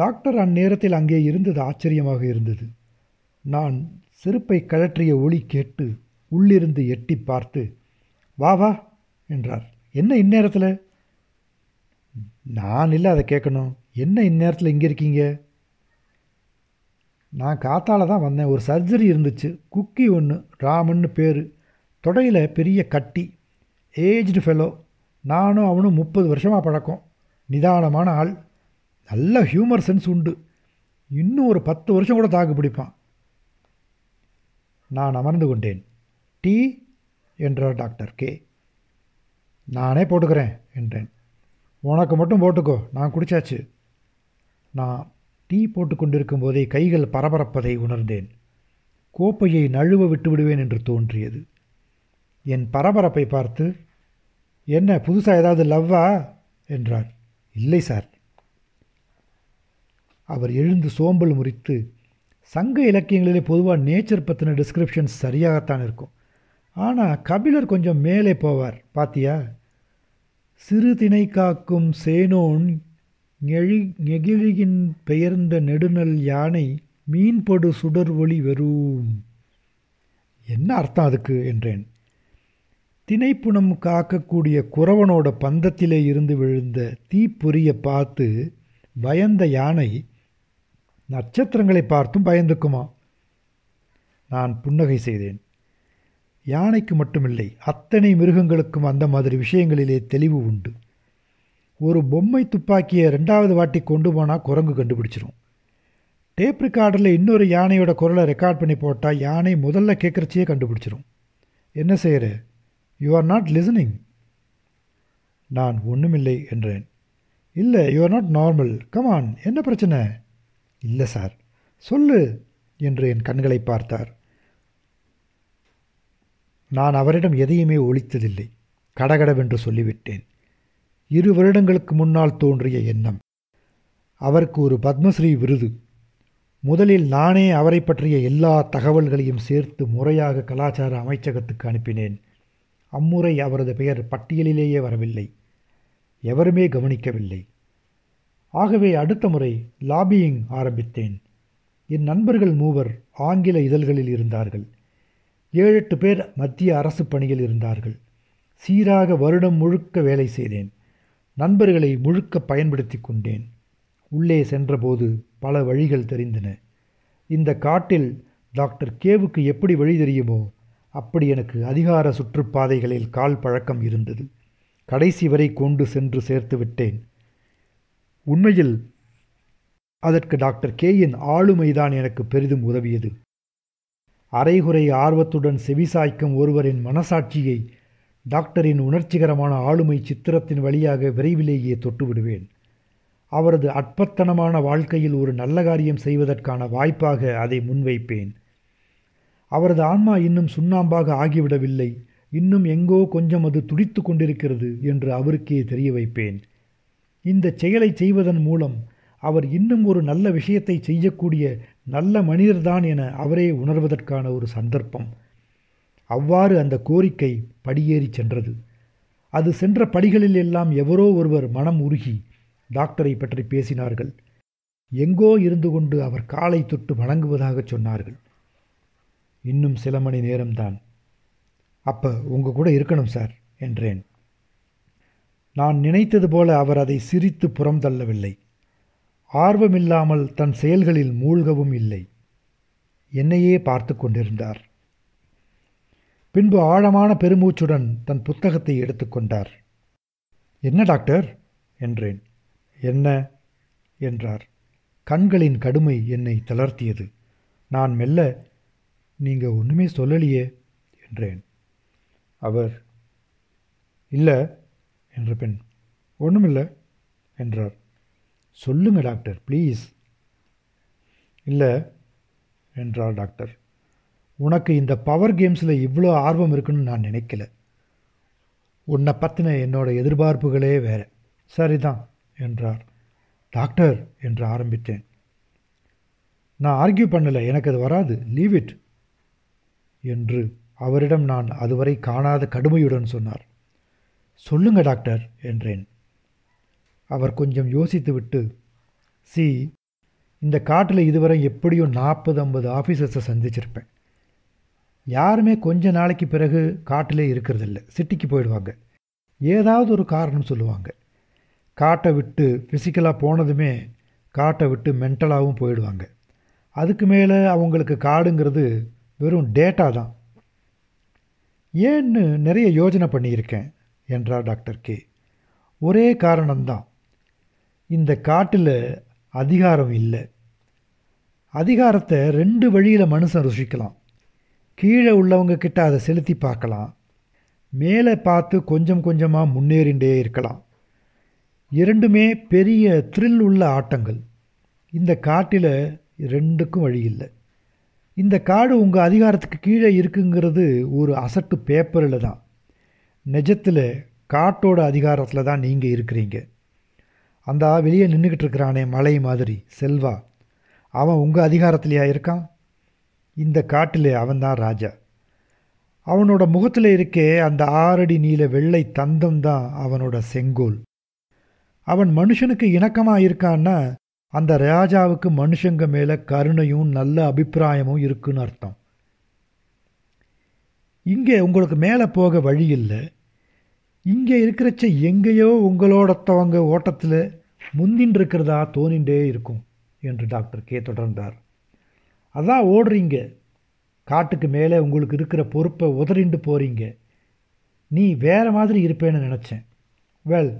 டாக்டர் அந்நேரத்தில் அங்கே இருந்தது ஆச்சரியமாக இருந்தது. நான் செருப்பை கழற்றிய ஒளி கேட்டு உள்ளிருந்து எட்டி பார்த்து, வா வா என்றார். என்ன இந்நேரத்தில்? நான் இல்லை, அதை கேட்கணும். என்ன இந்நேரத்தில் இங்கே இருக்கீங்க? நான் காத்தால தான் வந்தேன். ஒரு சர்ஜரி இருந்துச்சு. குக்கி ஒன்று, ராமன்னு பேர், தொடையில் பெரிய கட்டி, ஏஜ்டு ஃபெலோ, நானும் அவனும் முப்பது வருஷமாக பழக்கம். நிதானமான ஆள், நல்ல ஹியூமர் சென்ஸ் உண்டு. இன்னும் ஒரு பத்து வருஷம் கூட தாக்கு பிடிப்பான். நான் அமர்ந்து கொண்டேன். டீ என்றார் டாக்டர் கே. நானே போட்டுக்கிறேன் என்றேன். உனக்கு மட்டும் போட்டுக்கோ, நான் குடித்தாச்சு. நான் டீ போட்டு கொண்டிருக்கும் போதே கைகள் பரபரப்பதை உணர்ந்தேன். கோப்பையை நழுவ விட்டு விடுவேன் என்று தோன்றியது. என் பரபரப்பை பார்த்து, என்ன புதுசாக ஏதாவது லவ்வா என்றார். இல்லை சார். அவர் எழுந்து சோம்பல் முறித்து, சங்க இலக்கியங்களிலே பொதுவாக நேச்சர் பற்றின டிஸ்கிரிப்ஷன்ஸ் சரியாகத்தான் இருக்கும். ஆனால் கபிலர் கொஞ்சம் மேலே போவார் பாத்தியா. சிறு திணை காக்கும் சேனோன் நெழி நெகிழியின் பெயர்ந்த நெடுநல் யானை மீன்படு சுடர் ஒளி வெறும். என்ன அர்த்தம் அதுக்கு என்றேன். திணைப்புணம் காக்கக்கூடிய குறவனோட பந்தத்திலே இருந்து விழுந்த தீப்பொறியை பார்த்து பயந்த யானை நட்சத்திரங்களை பார்த்தும் பயந்துக்குமா? நான் புன்னகை செய்தேன். யானைக்கு மட்டுமில்லை, அத்தனை மிருகங்களுக்கும் அந்த மாதிரி விஷயங்களிலே தெளிவு உண்டு. ஒரு பொம்மை துப்பாக்கியை ரெண்டாவது வாட்டி கொண்டு போனால் குரங்கு கண்டுபிடிச்சிடும். டேப் ரெக்கார்டரில் இன்னொரு யானையோட குரலை ரெக்கார்ட் பண்ணி போட்டால் யானை முதல்ல கேட்குறச்சியே கண்டுபிடிச்சிடும். என்ன செய்கிற? You are not listening. நான் ஒன்றுமில்லை என்றேன். இல்லை, you are not normal. Come on, என்ன பிரச்சனை? இல்லை சார், சொல்லு என்று என் கண்களை பார்த்தார். நான் அவரிடம் எதையுமே ஒளித்ததில்லை. கடகடவென்று சொல்லிவிட்டேன். இரு வருடங்களுக்கு முன்னால் தோன்றிய எண்ணம். அவருக்கு ஒரு பத்மஸ்ரீ விருது. முதலில் நானே அவரை பற்றிய எல்லா தகவல்களையும் சேர்த்து முறையாக கலாச்சார அமைச்சகத்துக்கு அனுப்பினேன். அம்முறை அவரது பெயர் பட்டியலிலேயே வரவில்லை. எவருமே கவனிக்கவில்லை. ஆகவே அடுத்த முறை லாபியிங் ஆரம்பித்தேன். என் நண்பர்கள் மூவர் ஆங்கில இதழ்களில் இருந்தார்கள். ஏழு எட்டு பேர் மத்திய அரசு பணியில் இருந்தார்கள். சீராக வருடம் முழுக்க வேலை செய்தேன். நண்பர்களை முழுக்க பயன்படுத்தி கொண்டேன். உள்ளே சென்றபோது பல வழிகள் தெரிந்தன. இந்த காட்டில் டாக்டர் கேவுக்கு எப்படி வழி தெரியுமோ அப்படி எனக்கு அதிகார சுற்றுப்பாதைகளில் கால் பழக்கம் இருந்தது. கடைசி வரை கொண்டு சென்று சேர்த்து விட்டேன். உண்மையில் அதற்கு டாக்டர் கேயின் ஆளுமைதான் எனக்கு பெரிதும் உதவியது. அரைகுறை ஆர்வத்துடன் செவிசாய்க்கும் ஒருவரின் மனசாட்சியை டாக்டரின் உணர்ச்சிகரமான ஆளுமை சித்திரத்தின் வழியாக விரைவிலேயே தொட்டுவிடுவேன். அவரது அற்பத்தனமான வாழ்க்கையில் ஒரு நல்ல காரியம் செய்வதற்கான வாய்ப்பாக அதை முன்வைப்பேன். அவரது ஆன்மா இன்னும் சுண்ணாம்பாக ஆகிவிடவில்லை, இன்னும் எங்கோ கொஞ்சம் அது துடித்து கொண்டிருக்கிறது என்று அவருக்கே தெரிய வைப்பேன். இந்த செயலை செய்வதன் மூலம் அவர் இன்னும் ஒரு நல்ல விஷயத்தை செய்யக்கூடிய நல்ல மனிதர்தான் என அவரே உணர்வதற்கான ஒரு சந்தர்ப்பம். அவ்வாறு அந்த கோரிக்கை படியேறி சென்றது. அது சென்ற படிகளில் எல்லாம் எவரோ ஒருவர் மனம் உருகி டாக்டரை பற்றி பேசினார்கள். எங்கோ இருந்து கொண்டு அவர் காலை தொட்டு வணங்குவதாக சொன்னார்கள். இன்னும் சில மணி நேரம்தான். அப்போ உங்கள் கூட இருக்கணும் சார் என்றேன். நான் நினைத்தது போல அவர் அதை சிரித்து புறம் தள்ளவில்லை. ஆர்வமில்லாமல் தன் செயல்களில் மூழ்கவும் இல்லை. என்னையே பார்த்து கொண்டிருந்தார். பின்பு ஆழமான பெருமூச்சுடன் தன் புத்தகத்தை எடுத்துக்கொண்டார். என்ன டாக்டர் என்றேன். என்ன என்றார். கண்களின் கடுமை என்னை தளர்த்தியது. நான் மெல்ல, நீங்கள் ஒன்றுமே சொல்லலையே என்றேன். அவர், இல்லை என்ற பெண், ஒன்றுமில்லை என்றார். சொல்லுங்க டாக்டர், ப்ளீஸ். இல்லை என்றார் டாக்டர். உனக்கு இந்த பவர் கேம்ஸில் இவ்வளோ ஆர்வம் இருக்குன்னு நான் நினைக்கல. உன்னை பற்றின என்னோடய எதிர்பார்ப்புகளே வேறு. சரிதான் என்றார். டாக்டர் என்று ஆரம்பித்தேன். நான் ஆர்கியூ பண்ணலை, எனக்கு அது வராது, லீவ் இட் என்று அவரிடம் நான் அதுவரை காணாத கடுமையுடன் சொன்னார். சொல்லுங்க டாக்டர் என்றேன். அவர் கொஞ்சம் யோசித்துவிட்டு, சி, இந்த காட்டில் இதுவரை எப்படியும் நாற்பது ஐம்பது ஆஃபீஸர்ஸை சந்திச்சிருப்பேன். யாருமே கொஞ்ச நாளைக்கு பிறகு காட்டிலே இருக்கிறதில்ல, சிட்டிக்கு போயிடுவாங்க. ஏதாவது ஒரு காரணம் சொல்லுவாங்க. காட்டை விட்டு ஃபிசிக்கலாக போனதுமே காட்டை விட்டு மென்டலாகவும் போயிடுவாங்க. அதுக்கு மேலே அவங்களுக்கு காடுங்கிறது வெறும் டேட்டா தான். ஏன்னு நிறைய யோஜனை பண்ணியிருக்கேன் என்றார் டாக்டர் கே. ஒரே காரணம்தான், இந்த காட்டில் அதிகாரம் இல்லை. அதிகாரத்தை ரெண்டு வழியில் மனுஷன் ருசிக்கலாம். கீழே உள்ளவங்க கிட்ட அதை செலுத்தி பார்க்கலாம், மேலே பார்த்து கொஞ்சம் கொஞ்சமாக முன்னேறிண்டே இருக்கலாம். இரண்டுமே பெரிய த்ரில் உள்ள ஆட்டங்கள். இந்த காட்டில் ரெண்டுக்கும் வழி இல்லை. இந்த காடு உங்கள் அதிகாரத்துக்கு கீழே இருக்குங்கிறது ஒரு அசட்டு பேப்பரில் தான். நிஜத்தில் காட்டோட அதிகாரத்தில் தான் நீங்கள் இருக்கிறீங்க. அந்த வெளியே நின்றுக்கிட்டு இருக்கிறானே மலை மாதிரி செல்வா, அவன் உங்கள் அதிகாரத்திலையா இருக்கான்? இந்த காட்டில் அவன்தான் ராஜா. அவனோட முகத்தில் இருக்கே அந்த ஆறடி நீல வெள்ளை தந்தம்தான் அவனோட செங்கோல். அவன் மனுஷனுக்கு இணக்கமாக இருக்கான்னா அந்த ராஜாவுக்கு மனுஷங்க மேலே கருணையும் நல்ல அபிப்பிராயமும் இருக்குன்னு அர்த்தம். இங்கே உங்களுக்கு மேலே போக வழி இல்லை. இங்கே இருக்கிறச்ச எங்கேயோ உங்களோடத்தவங்க ஓட்டத்தில் முந்தின் இருக்கிறதா தோணிண்டே இருக்கும் என்று டாக்டர் கே தொடர்ந்தார். அதான் ஓடுறீங்க, காட்டுக்கு மேலே உங்களுக்கு இருக்கிற பொறுப்பை உதறிண்டு போகிறீங்க. நீ வேறு மாதிரி இருப்பேன்னு நினச்சேன். வெல்,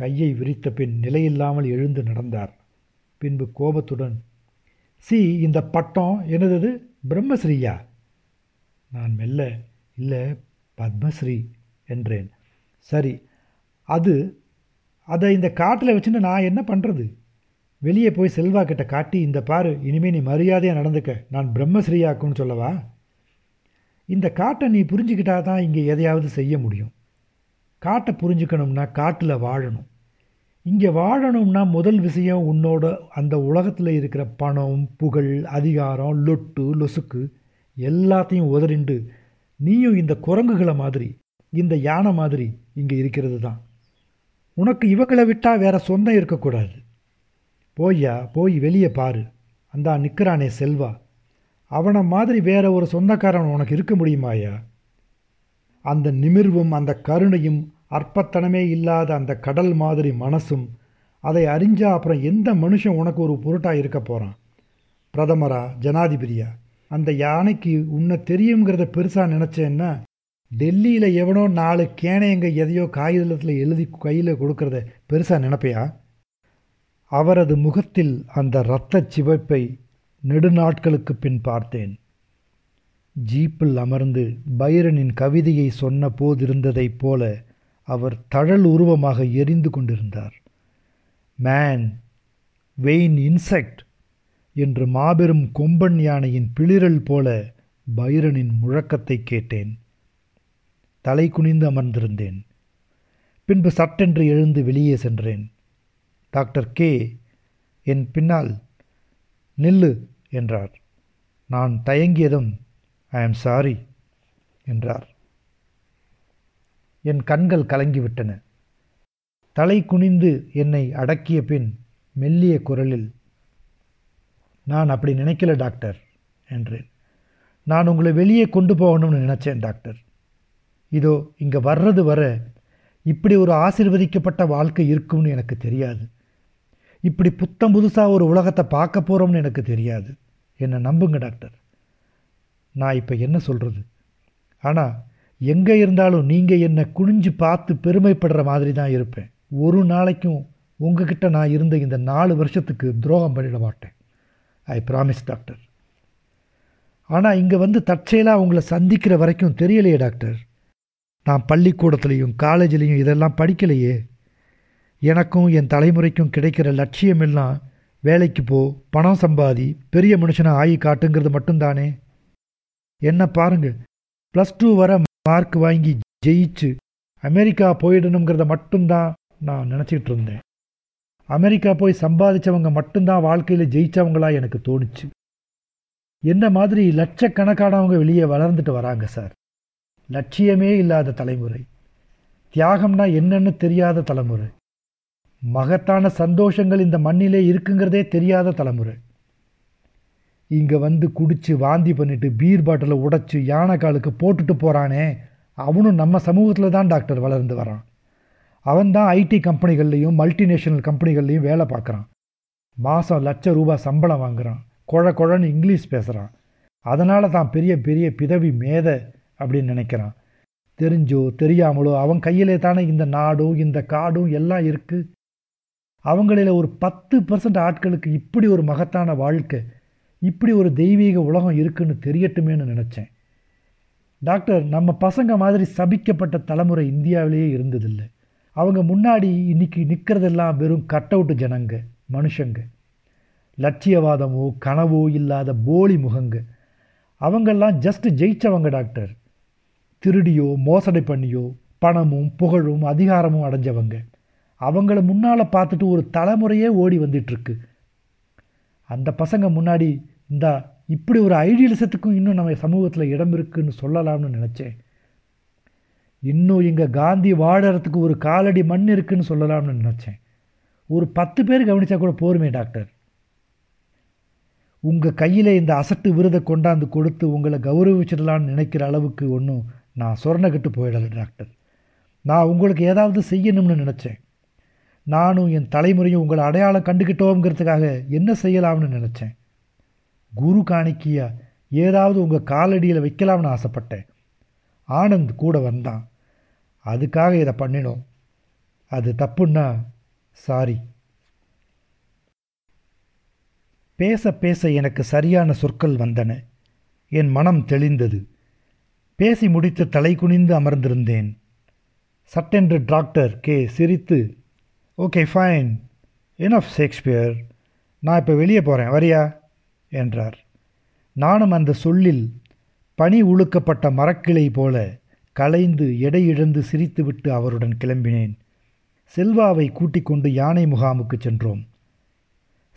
கையை விரித்த பின் நிலையில்லாமல் எழுந்து நடந்தார். பின்பு கோபத்துடன், சி, இந்த பட்டம் என்னது? பிரம்மஸ்ரீயா? நான் மெல்ல, இல்லை பத்மஸ்ரீ என்றேன். சரி, அது அதை இந்த காட்டில் வச்சுன்னு நான் என்ன பண்ணுறது? வெளியே போய் செல்வா கிட்ட காட்டி, இந்த பாரு, இனிமேல் நீ மரியாதையாக நடந்துக்க, நான் பிரம்மஸ்ரீயாக்குன்னு சொல்லவா? இந்த காட்டை நீ புரிஞ்சுக்கிட்டா தான் இங்கே எதையாவது செய்ய முடியும். காட்டை புரிஞ்சுக்கணும்னா காட்டில் வாழணும். இங்கே வாழணும்னா முதல் விஷயம் உன்னோட அந்த உலகத்தில் இருக்கிற பணம், புகழ், அதிகாரம், லொட்டு லொசுக்கு எல்லாத்தையும் உதறிண்டு நீயும் இந்த குரங்குகளை மாதிரி, இந்த யானை மாதிரி இங்கே இருக்கிறது தான். உனக்கு இவங்களை விட்டால் வேறு சொந்தம் இருக்கக்கூடாது. போய்யா, போய் வெளியே பாரு, அந்தா நிற்கிறானே செல்வா, அவனை மாதிரி வேற ஒரு சொந்தக்காரன் உனக்கு இருக்க முடியுமாயா? அந்த நிமிர்வும் அந்த கருணையும் அற்பத்தனமே இல்லாத அந்த கடல் மாதிரி மனசும், அதை அறிஞ்சால் அப்புறம் எந்த மனுஷன் உனக்கு ஒரு பொருட்டாக இருக்க போகிறான்? பிரதமரா, ஜனாதிபதியா? அந்த யானைக்கு உன்னை தெரியுங்கிறத பெருசாக நினச்சேன்னா டெல்லியில் எவனோ நாலு கேனையங்க எதையோ காகிதத்தில் எழுதி கையில் கொடுக்கறத பெருசாக நினைப்பையா? அவரது முகத்தில் அந்த இரத்த சிவப்பை நெடுநாட்களுக்கு பின் பார்த்தேன். ஜீப்பில் அமர்ந்து பைரனின் கவிதையை சொன்ன போதிருந்ததைப் போல அவர் தழல் உருவமாக எரிந்து கொண்டிருந்தார். மேன், வெயின் இன்செக்ட் என்று மாபெரும் கொம்பன் யானையின் பிளிரல் போல பைரனின் முழக்கத்தை கேட்டேன். தலை குனிந்து அமர்ந்திருந்தேன். பின்பு சட்டென்று எழுந்து வெளியே சென்றேன். டாக்டர் கே என் பின்னால், நில்லு என்றார். நான் தயங்கியதும், ஐ ஆம் சாரி என்றார். என் கண்கள் கலங்கிவிட்டன. தலை குனிந்து என்னை அடக்கிய பின் மெல்லிய குரலில், நான் அப்படி நினைக்கல டாக்டர் என்றேன். நான் உங்களை வெளியே கொண்டு போகணும்னு நினச்சேன் டாக்டர். இதோ இங்கே வர்றது வர இப்படி ஒரு ஆசீர்வதிக்கப்பட்ட வாழ்க்கை இருக்கும்னு எனக்கு தெரியாது. இப்படி புத்தம் புதுசாக ஒரு உலகத்தை பார்க்க போகிறோம்னு எனக்கு தெரியாது. என்னை நம்புங்க டாக்டர். நான் இப்போ என்ன சொல்கிறது? ஆனால் எங்கே இருந்தாலும் நீங்கள் என்னை குனிஞ்சு பார்த்து பெருமைப்படுற மாதிரி தான் இருப்பேன். ஒரு நாளைக்கும் உங்ககிட்ட நான் இருந்த இந்த நாலு வருஷத்துக்கு துரோகம் பண்ணிட மாட்டேன். I promise doctor. ஆனால் இங்கே வந்து தற்செயலாக உங்களை சந்திக்கிற வரைக்கும் தெரியலையே டாக்டர். நான் பள்ளிக்கூடத்துலேயும் காலேஜ்லேயும் இதெல்லாம் படிக்கலையே. எனக்கும் என் தலைமுறைக்கும் கிடைக்கிற லட்சியமெல்லாம் வேலைக்கு போ, பணம் சம்பாதி, பெரிய மனுஷனை ஆகி காட்டுங்கிறது மட்டும்தானே. என்ன பாருங்கள், ப்ளஸ் டூ வர மார்க் வாங்கி ஜெயிச்சு அமெரிக்கா போயிடணுங்கிறத மட்டும்தான் நான் நினச்சிக்கிட்டு இருந்தேன். அமெரிக்கா போய் சம்பாதிச்சவங்க மட்டும்தான் வாழ்க்கையில் ஜெயித்தவங்களா எனக்கு தோணுச்சு. என்ன மாதிரி லட்சக்கணக்கானவங்க வெளியே வளர்ந்துட்டு வராங்க சார். லட்சியமே இல்லாத தலைமுறை, தியாகம்னா என்னன்னு தெரியாத தலைமுறை, மகத்தான சந்தோஷங்கள் இந்த மண்ணிலே இருக்குங்கிறதே தெரியாத தலைமுறை. இங்கே வந்து குடித்து வாந்தி பண்ணிவிட்டு பீர் பாட்டிலை உடைச்சி யானை காலுக்கு போட்டுட்டு போகிறானே, அவனும் நம்ம சமூகத்தில் தான் டாக்டர் வளர்ந்து வரான். அவன் தான் ஐடி கம்பெனிகள்லேயும் மல்டிநேஷனல் கம்பெனிகள்லேயும் வேலை பார்க்குறான். மாதம் லட்ச ரூபாய் சம்பளம் வாங்குகிறான். குழ குழன்னு இங்கிலீஷ் பேசுகிறான். அதனால் தான் பெரிய பெரிய பிதவி மேதை அப்படின்னு நினைக்கிறான். தெரிஞ்சோ தெரியாமலோ அவன் கையிலே தானே இந்த நாடும் இந்த காடும் எல்லாம் இருக்குது. அவங்களில் ஒரு பத்து பர்சன்ட் ஆட்களுக்கு இப்படி ஒரு மகத்தான வாழ்க்கை, இப்படி ஒரு தெய்வீக உலகம் இருக்குன்னு தெரியட்டுமேன்னு நினச்சேன். டாக்டர், நம்ம பசங்க மாதிரி சபிக்கப்பட்ட தலைமுறை இந்தியாவிலேயே இருந்ததில்லை. அவங்க முன்னாடி இன்றைக்கி நிற்கிறதெல்லாம் வெறும் கட் அவுட்டு ஜனங்க, மனுஷங்க, லட்சியவாதமோ கனவோ இல்லாத போலி முகங்க. அவங்கெல்லாம் ஜஸ்ட் ஜெயித்தவங்க டாக்டர். திருடியோ மோசடி பண்ணியோ பணமும் புகழும் அதிகாரமும் அடைஞ்சவங்க. அவங்கள முன்னால் பார்த்துட்டு ஒரு தலைமுறையே ஓடி வந்துட்டுருக்கு. அந்த பசங்க முன்னாடி இந்த இப்படி ஒரு ஐடியலிசத்துக்கும் இன்னும் நம்ம சமூகத்தில் இடம் இருக்குன்னு சொல்லலாம்னு நினச்சேன். இன்னும் இங்கே காந்தி வாடுறதுக்கு ஒரு காலடி மண் இருக்குதுன்னு சொல்லலாம்னு நினச்சேன். ஒரு பத்து பேர் கவனித்தா கூட போருமே டாக்டர். உங்கள் கையில் இந்த அசட்டு விருதை கொண்டாந்து கொடுத்து உங்களை கௌரவிச்சிடலான்னு நினைக்கிற அளவுக்கு ஒன்றும் நான் சொரணக்கிட்டு போயிடலை டாக்டர். நான் உங்களுக்கு ஏதாவது செய்யணும்னு நினச்சேன். நானும் என் தலைமுறையும் உங்களை அடையாளம் கண்டுக்கிட்டோங்கிறதுக்காக என்ன செய்யலாம்னு நினச்சேன். குரு காணிக்கையாக ஏதாவது உங்கள் காலடியில் வைக்கலாம்னு ஆசைப்பட்டேன். ஆனந்த் கூட வந்தான். அதுக்காக இதை பண்ணினோம். அது தப்புன்னா சாரி. பேச பேச எனக்கு சரியான சொற்கள் வந்தன. என் மனம் தெளிந்தது. பேசி முடித்து தலை குனிந்து அமர்ந்திருந்தேன். சட்டென்று டாக்டர் கே சிரித்து, ஓகே ஃபைன், எனஃப் ஷேக்ஸ்பியர், நான் இப்போ வெளியே போகிறேன், வரியா என்றார். நானும் அந்த சொல்லில் பனி உழுக்கப்பட்ட மரக்கிளை போல கலைந்து எடையிழந்து சிரித்துவிட்டு அவருடன் கிளம்பினேன். செல்வாவை கூட்டிக் கொண்டு யானை முகாமுக்கு சென்றோம்.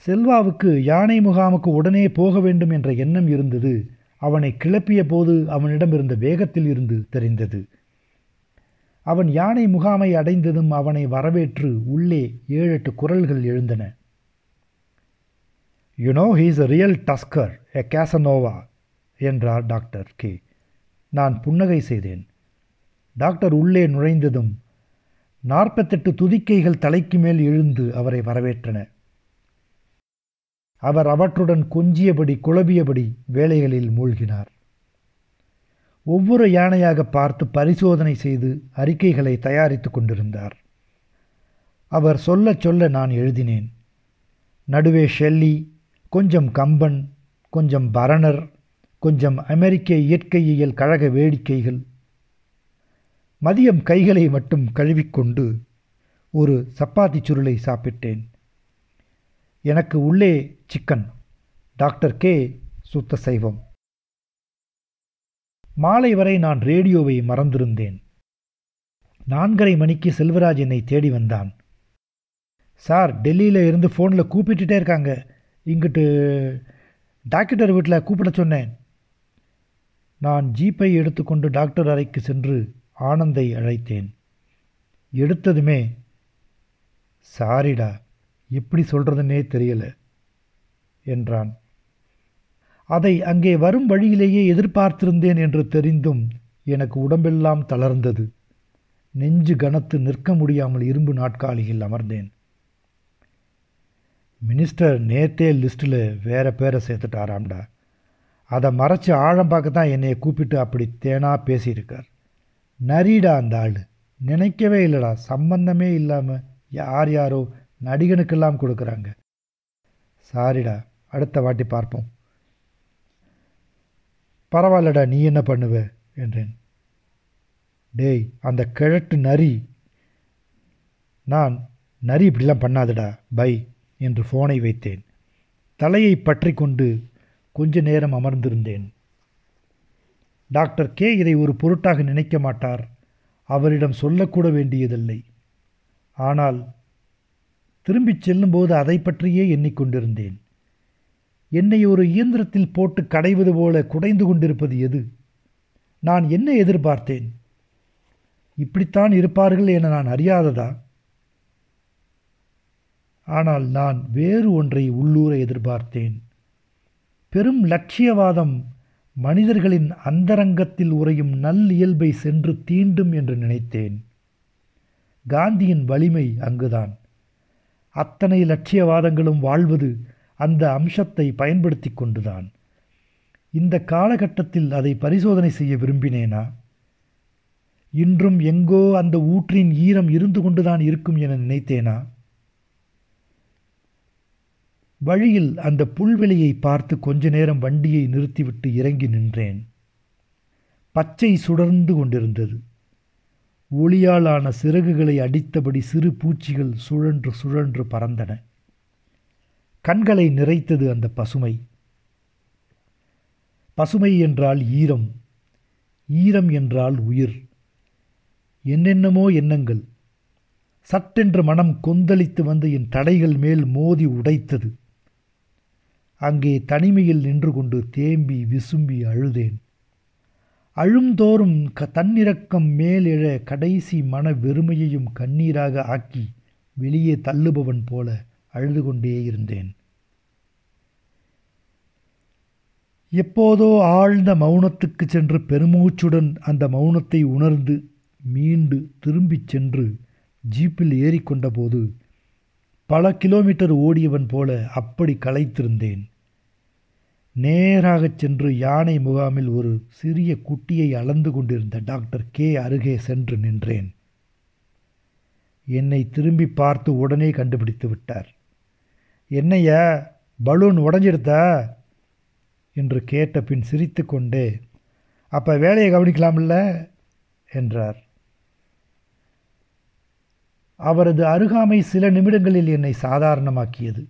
செல்வாவுக்கு யானை முகாமுக்கு உடனே போக வேண்டும் என்ற எண்ணம் இருந்தது. அவனை கிளப்பிய போது அவனிடம் இருந்த வேகத்தில் இருந்து தெரிந்தது. அவன் யானை முகாமை அடைந்ததும் அவனை வரவேற்று உள்ளே ஏழு எட்டு குரல்கள் எழுந்தன. You know he is a real tusker, a கேசனோவா என்றார் டாக்டர் கே. நான் புன்னகை செய்தேன். டாக்டர் உள்ளே நுழைந்ததும் நாற்பத்தெட்டு துதிக்கைகள் தலைக்கு மேல் எழுந்து அவரை வரவேற்றன. அவர் அவற்றுடன் கொஞ்சியபடி குழபியபடி வேலைகளில் மூழ்கினார். ஒவ்வொரு யானையாக பார்த்து பரிசோதனை செய்து அறிக்கைகளை தயாரித்து கொண்டிருந்தார். அவர் சொல்ல சொல்ல நான் எழுதினேன். நடுவே ஷெல்லி, கொஞ்சம் கம்பன், கொஞ்சம் பரணர், கொஞ்சம் அமெரிக்க இயற்கையியல் கழக வேடிக்கைகள். மதியம் கைகளை மட்டும் கழுவிக்கொண்டு ஒரு சப்பாத்தி சுருளை சாப்பிட்டேன். எனக்கு உள்ளே சிக்கன், டாக்டர் கே சுத்த சைவம். மாலை வரை நான் ரேடியோவை மறந்திருந்தேன். நான்கரை மணிக்கு செல்வராஜ் என்னை தேடி வந்தான். சார், டெல்லியில் இருந்து ஃபோனில் கூப்பிட்டுட்டே இருக்காங்க, இங்கிட்டு டாக்டர் வீட்டில் கூப்பிட சொன்னேன். நான் ஜீப்பை எடுத்துக்கொண்டு டாக்டர் அறைக்கு சென்று ஆனந்தை அழைத்தேன். எடுத்ததுமே, சாரிடா, எப்படி சொல்கிறதுன்னே தெரியல என்றான். அதை அங்கே வரும் வழியிலேயே எதிர்பார்த்திருந்தேன் என்று தெரிந்தும் எனக்கு உடம்பெல்லாம் தளர்ந்தது. நெஞ்சு கனத்து நிற்க முடியாமல் இரும்பு நாட்காலியில் அமர்ந்தேன். மினிஸ்டர் நேத்தே லிஸ்ட்டில் வேறு பேரை சேர்த்துட்டாராம்டா. அதை மறைச்சி ஆழம் பார்க்க தான் என்னையை கூப்பிட்டு அப்படி தேனா பேசியிருக்கார். நரிடா அந்த ஆள், நினைக்கவே இல்லைடா. சம்பந்தமே இல்லாமல் யார் யாரோ நடிகனுக்கெல்லாம் கொடுக்குறாங்க. சாரிடா, அடுத்த வாட்டி பார்ப்போம். பரவாயில்லடா, நீ என்ன பண்ணுவ என்றேன். டேய், அந்த கிழட்டு நரி. நான், நரி இப்படிலாம் பண்ணாதடா, பை என்று ஃபோனை வைத்தேன். தலையை பற்றி கொண்டு கொஞ்ச நேரம் அமர்ந்திருந்தேன். டாக்டர் கே இதை ஒரு பொருட்டாக நினைக்க மாட்டார். அவரிடம் சொல்லக்கூட வேண்டியதில்லை. ஆனால் திரும்பிச் செல்லும்போது அதை பற்றியே எண்ணிக்கொண்டிருந்தேன். என்னை ஒரு இயந்திரத்தில் போட்டு கடைவது போல குடைந்து கொண்டிருப்பது எது? நான் என்ன எதிர்பார்த்தேன்? இப்படித்தான் இருப்பார்கள் என நான் அறியாததா? ஆனால் நான் வேறு ஒன்றை உள்ளூர எதிர்பார்த்தேன். பெரும் லட்சியவாதம் மனிதர்களின் அந்தரங்கத்தில் உறையும் நல்லியல்பை சென்று தீண்டும் என்று நினைத்தேன். காந்தியின் வலிமை அங்குதான். அத்தனை லட்சியவாதங்களும் வாழ்வது அந்த அம்சத்தை பயன்படுத்தி கொண்டுதான். இந்த காலகட்டத்தில் அதை பரிசோதனை செய்ய விரும்பினேனா? இன்றும் எங்கோ அந்த ஊற்றின் ஈரம் இருந்து கொண்டுதான் இருக்கும் என நினைத்தேனா? வழியில் அந்த புல்வெளியை பார்த்து கொஞ்ச நேரம் வண்டியை நிறுத்திவிட்டு இறங்கி நின்றேன். பச்சை சுடர்ந்து கொண்டிருந்தது. ஒளியாலான சிறகுகளை அடித்தபடி சிறு பூச்சிகள் சுழன்று சுழன்று பறந்தன. கண்களை நிறைத்தது அந்த பசுமை. பசுமை என்றால் ஈரம், ஈரம் என்றால் உயிர். என்னென்னமோ எண்ணங்கள். சட்டென்று மனம் கொந்தளித்து வந்து என் தடைகள் மேல் மோதி உடைத்தது. அங்கே தனிமையில் நின்று கொண்டு தேம்பி விசும்பி அழுதேன். அழுந்தோறும் க தன்னிறக்கம் மேலெழ கடைசி மன வெறுமையையும் கண்ணீராக ஆக்கி வெளியே தள்ளுபவன் போல அழுது கொண்டே இருந்தேன். எப்போதோ ஆழ்ந்த மௌனத்துக்கு சென்று பெருமூச்சுடன் அந்த மௌனத்தை உணர்ந்து மீண்டு திரும்பிச் சென்று ஜீப்பில் ஏறிக்கொண்டபோது பல கிலோமீட்டர் ஓடியவன் போல அப்படி களைத்திருந்தேன். நேராகச் சென்று யானை முகாமில் ஒரு சிறிய குட்டியை அளந்து கொண்டிருந்த டாக்டர் கே அருகே சென்று நின்றேன். என்னை திரும்பி பார்த்து உடனே கண்டுபிடித்து விட்டார். என்னையா பலூன் உடஞ்சிடுதா என்று கேட்ட பின் சிரித்து கொண்டே, அப்போ வேலையை கவனிக்கலாமில்ல என்றார். அவரது அருகாமை சில நிமிடங்களில் என்னை சாதாரணமாக்கியது.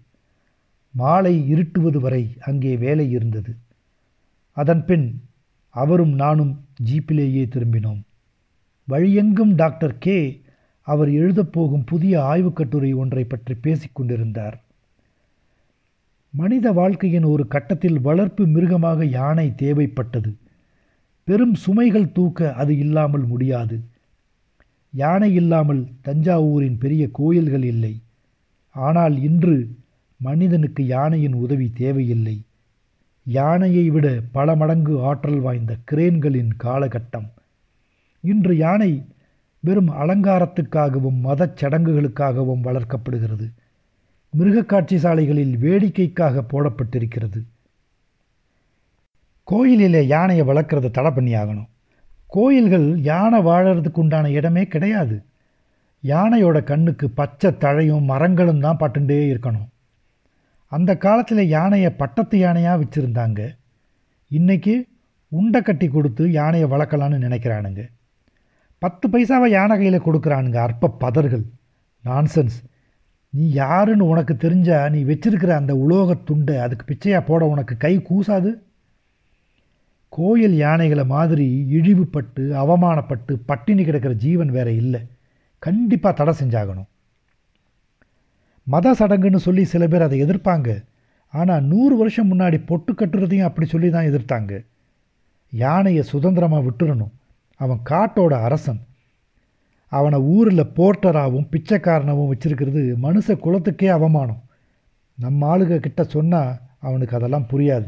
மாலை இருட்டுவது வரை அங்கே வேலை இருந்தது. அதன்பின் அவரும் நானும் ஜீப்பிலேயே திரும்பினோம். வழியெங்கும் டாக்டர் கே அவர் எழுதப்போகும் புதிய ஆய்வுக் கட்டுரை ஒன்றை பற்றி பேசிக்கொண்டிருந்தார். மனித வாழ்க்கையின் ஒரு கட்டத்தில் வளர்ப்பு மிருகமாக யானை தேவைப்பட்டது. பெரும் சுமைகள் தூக்க அது இல்லாமல் முடியாது. யானை இல்லாமல் தஞ்சாவூரின் பெரிய கோயில்கள் இல்லை. ஆனால் இன்று மனிதனுக்கு யானையின் உதவி தேவையில்லை. யானையை விட பல மடங்கு ஆற்றல் வாய்ந்த கிரேன்களின் காலகட்டம். இன்று யானை வெறும் அலங்காரத்துக்காகவும் மதச் சடங்குகளுக்காகவும் வளர்க்கப்படுகிறது. மிருகக்காட்சி சாலைகளில் வேடிக்கைக்காக போடப்பட்டிருக்கிறது. கோயிலிலே யானையை வளர்க்குறத தடை பண்ணி ஆகணும். கோயில்கள் யானை வாழறதுக்கு உண்டான இடமே கிடையாது. யானையோட கண்ணுக்கு பச்சை தழையும் மரங்களும் தான் பட்டுண்டே இருக்கணும். அந்த காலத்தில் யானையை பட்டத்து யானையாக வச்சுருந்தாங்க. இன்றைக்கி உண்டை கட்டி கொடுத்து யானையை வளர்க்கலான்னு நினைக்கிறானுங்க. பத்து பைசாவை யானை கையில் கொடுக்குறானுங்க. அற்ப பதர்கள், நான்சென்ஸ். நீ யாருன்னு உனக்கு தெரிஞ்சால் நீ வச்சிருக்கிற அந்த உலோகத் துண்டை அதுக்கு பிச்சையாக போட உனக்கு கை கூசாது? கோயில் யானைகளை மாதிரி இழிவுபட்டு அவமானப்பட்டு பட்டினி கிடக்கிற ஜீவன் வேற இல்லை. கண்டிப்பாக தடை செஞ்சாகணும். மத சடங்குன்னு சொல்லி சில பேர் அதை எதிர்ப்பாங்க. ஆனால் நூறு வருஷம் முன்னாடி பொட்டு கட்டுறதையும் அப்படி சொல்லி தான் எதிர்த்தாங்க. யானையை சுதந்திரமாக விட்டுறணும். அவன் காட்டோட அரசன். அவனை ஊரில் போர்ட்டராகவும் பிச்சைக்காரனாகவும் வச்சுருக்கிறது மனுஷ குலத்துக்கே அவமானம். நம்ம ஆளுக கிட்ட சொன்னால் அவனுக்கு அதெல்லாம் புரியாது.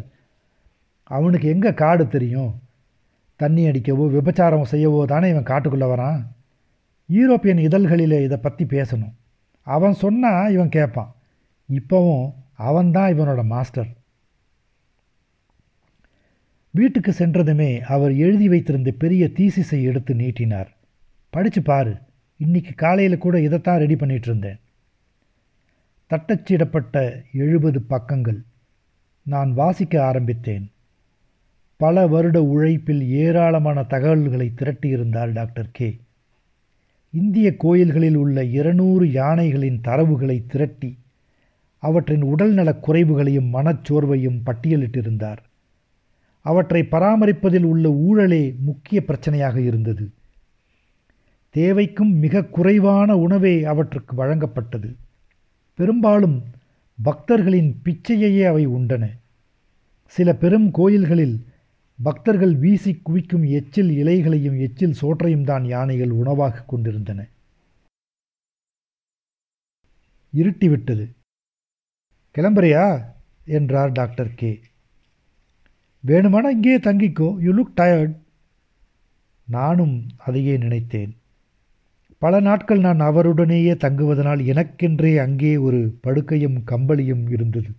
அவனுக்கு எங்கே காடு தெரியும்? தண்ணி அடிக்கவோ விபச்சாரம் செய்யவோ தானே இவன் காட்டுக்குள்ளே வரான். யூரோப்பியன் இதழ்களில் இதை பற்றி பேசணும். அவன் சொன்னால் இவன் கேட்பான். இப்போவும் அவன்தான் இவனோட மாஸ்டர். வீட்டுக்கு சென்றதுமே அவர் எழுதி வைத்திருந்த பெரிய தீசிஸை எடுத்து நீட்டினார். படித்து பாரு, இன்றைக்கி காலையில் கூட இதைத்தான் ரெடி பண்ணிகிட்டு இருந்தேன். தட்டச்சிடப்பட்ட எழுபது பக்கங்கள். நான் வாசிக்க ஆரம்பித்தேன். பல வருட உழைப்பில் ஏராளமான தகவல்களை திரட்டியிருந்தார் டாக்டர் கே. இந்திய கோயில்களில் உள்ள இருநூறு யானைகளின் தரவுகளை திரட்டி அவற்றின் உடல்நலக் குறைவுகளையும் மனச்சோர்வையும் பட்டியலிட்டிருந்தார். அவற்றை பராமரிப்பதில் உள்ள ஊழலே முக்கிய பிரச்சனையாக இருந்தது. தேவைக்கும் மிக குறைவான உணவே அவற்றுக்கு வழங்கப்பட்டது. பெரும்பாலும் பக்தர்களின் பிச்சையையே அவை உண்டன. சில பெரும் கோயில்களில் பக்தர்கள் வீசி குவிக்கும் எச்சில் இலைகளையும் எச்சில் சோற்றையும் தான் யானைகள் உணவாக கொண்டிருந்தன. இருட்டிவிட்டது. கிளம்புறியா என்றார் டாக்டர் கே. வேணுமானா இங்கேயே தங்கிக்கோ, யூ லுக் டயர்ட். நானும் அதையே நினைத்தேன். பல நாட்கள் நான் அவருடனேயே தங்குவதனால் எனக்கென்றே அங்கே ஒரு படுக்கையும் கம்பளியும் இருந்தது.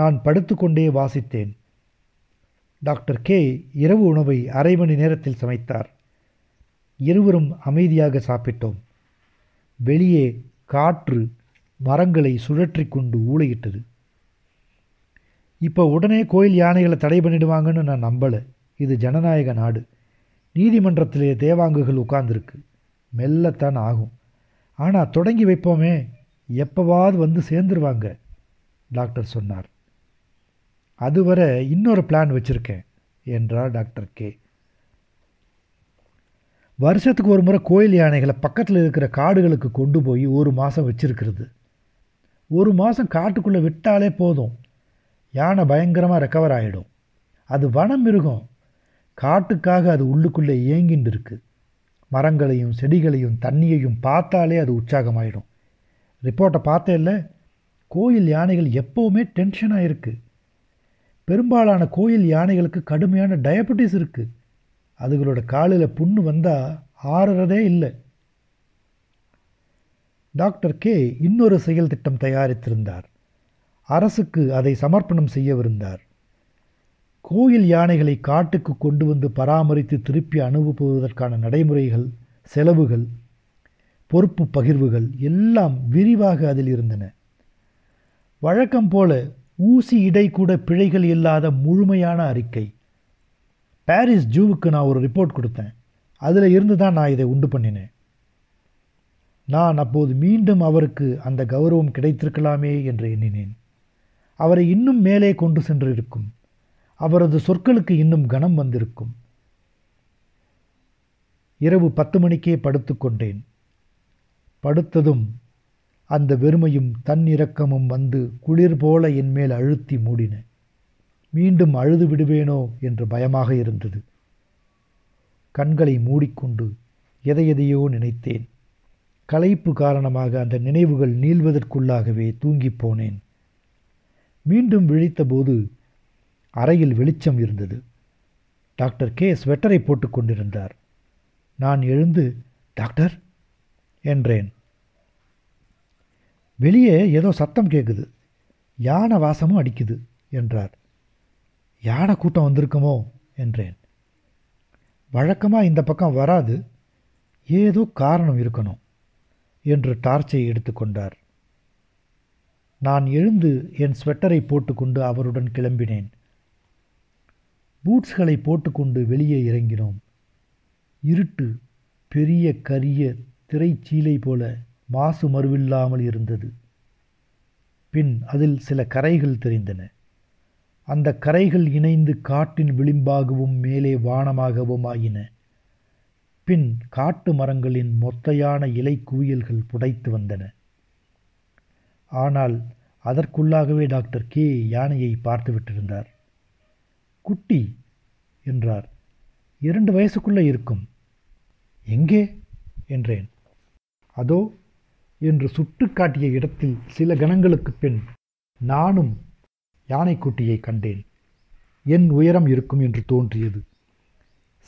நான் படுத்துக்கொண்டே வாசித்தேன். டாக்டர் கே இரவு உணவை அரை மணி நேரத்தில் சமைத்தார். இருவரும் அமைதியாக சாப்பிட்டோம். வெளியே காற்று மரங்களை சுழற்றி கொண்டு ஊளையிட்டது. இப்போ உடனே கோயில் யானைகளை தடை பண்ணிடுவாங்கன்னு நான் நம்பலை. இது ஜனநாயக நாடு. நீதிமன்றத்திலே தேவாங்குகள் உட்கார்ந்துருக்கு. மெல்லத்தான் ஆகும். ஆனால் தொடங்கி வைப்போமே, எப்போவாவது வந்து சேர்ந்துருவாங்க டாக்டர் சொன்னார். அதுவரை இன்னொரு பிளான் வச்சுருக்கேன் என்றார் டாக்டர் கே. வருஷத்துக்கு ஒரு முறை கோயில் யானைகளை பக்கத்தில் இருக்கிற காடுகளுக்கு கொண்டு போய் ஒரு மாதம் வச்சுருக்கிறது. ஒரு மாதம் காட்டுக்குள்ளே விட்டாலே போதும், யானை பயங்கரமாக ரெக்கவர் ஆகிடும். அது வனம் மிருகம். காட்டுக்காக அது உள்ளுக்குள்ளே இயங்கிட்டு இருக்குது. மரங்களையும் செடிகளையும் தண்ணியையும் பார்த்தாலே அது உற்சாகமாயிடும். ரிப்போர்ட்டை பார்த்தே இல்லை, கோயில் யானைகள் எப்போவுமே டென்ஷனாக இருக்குது. பெரும்பாலான கோயில் யானைகளுக்கு கடுமையான டயபெட்டிஸ் இருக்குது. அதுகளோட காலில் புண்ணு வந்தால் ஆறுறதே இல்லை. டாக்டர் கே இன்னொரு செயல் திட்டம் தயாரித்திருந்தார். அரசுக்கு அதை சமர்ப்பணம் செய்யவிருந்தார். கோயில் யானைகளை காட்டுக்கு கொண்டு வந்து பராமரித்து திருப்பி அனுப்புவதற்கான நடைமுறைகள், செலவுகள், பொறுப்பு பகிர்வுகள் எல்லாம் விரிவாக அதில் இருந்தன. வழக்கம் போல ஊசி இடை கூட பிழைகள் இல்லாத முழுமையான அறிக்கை. பாரிஸ் ஜூவுக்கு நான் ஒரு ரிப்போர்ட் கொடுத்தேன். அதில் இருந்து தான் நான் இதை உண்டு பண்ணினேன். நான் அப்போது மீண்டும் அவருக்கு அந்த கௌரவம் கிடைத்திருக்கலாமே என்று எண்ணினேன். அவரை இன்னும் மேலே கொண்டு சென்றிருக்கும். அவரது சொற்களுக்கு இன்னும் கனம் வந்திருக்கும். இரவு பத்து மணிக்கே படுத்து கொண்டேன். படுத்ததும் அந்த வெறுமையும் தன்னிரக்கமும் வந்து குளிர் போல என் மேல் அழுத்தி மூடின. மீண்டும் அழுது விடுவேனோ என்று பயமாக இருந்தது. கண்களை மூடிக்கொண்டு எதையெதையோ நினைத்தேன். களைப்பு காரணமாக அந்த நினைவுகள் நீள்வதற்குள்ளாகவே தூங்கிப் போனேன். மீண்டும் விழித்தபோது அறையில் வெளிச்சம் இருந்தது. டாக்டர் கே ஸ்வெட்டரை போட்டுக்கொண்டிருந்தார். நான் எழுந்து டாக்டர் என்றேன். வெளியே ஏதோ சத்தம் கேட்குது, யானை வாசமும் அடிக்குது என்றார். யானை கூட்டம் வந்திருக்குமோ என்றேன். வழக்கமாக இந்த பக்கம் வராது, ஏதோ காரணம் இருக்கணும் என்று டார்ச்சை எடுத்துக்கொண்டார். நான் எழுந்து என் ஸ்வெட்டரை போட்டுக்கொண்டு அவருடன் கிளம்பினேன். பூட்ஸ்களை போட்டுக்கொண்டு வெளியே இறங்கினோம். இருட்டு பெரிய கரிய திரைச்சீலை போல மாசு மறுவில்லாமல் இருந்தது. பின் அதில் சில கரைகள் தெரிந்தன. அந்த கரைகள் இணைந்து காட்டின் விளிம்பாகவும் மேலே வானமாகவும் ஆயின. பின் காட்டு மரங்களின் மொத்தையான இலை குவியல்கள் புடைத்து வந்தன. ஆனால் அதற்குள்ளாகவே டாக்டர் கே யானையை பார்த்துவிட்டிருந்தார். குட்டி என்றார். இரண்டு வயசுக்குள்ளே இருக்கும். எங்கே என்றேன். அதோ என்று சுட்டு காட்டிய இடத்தில் சில கணங்களுக்கு பின் நானும் யானைக்குட்டியை கண்டேன். என் உயரம் இருக்கும் என்று தோன்றியது.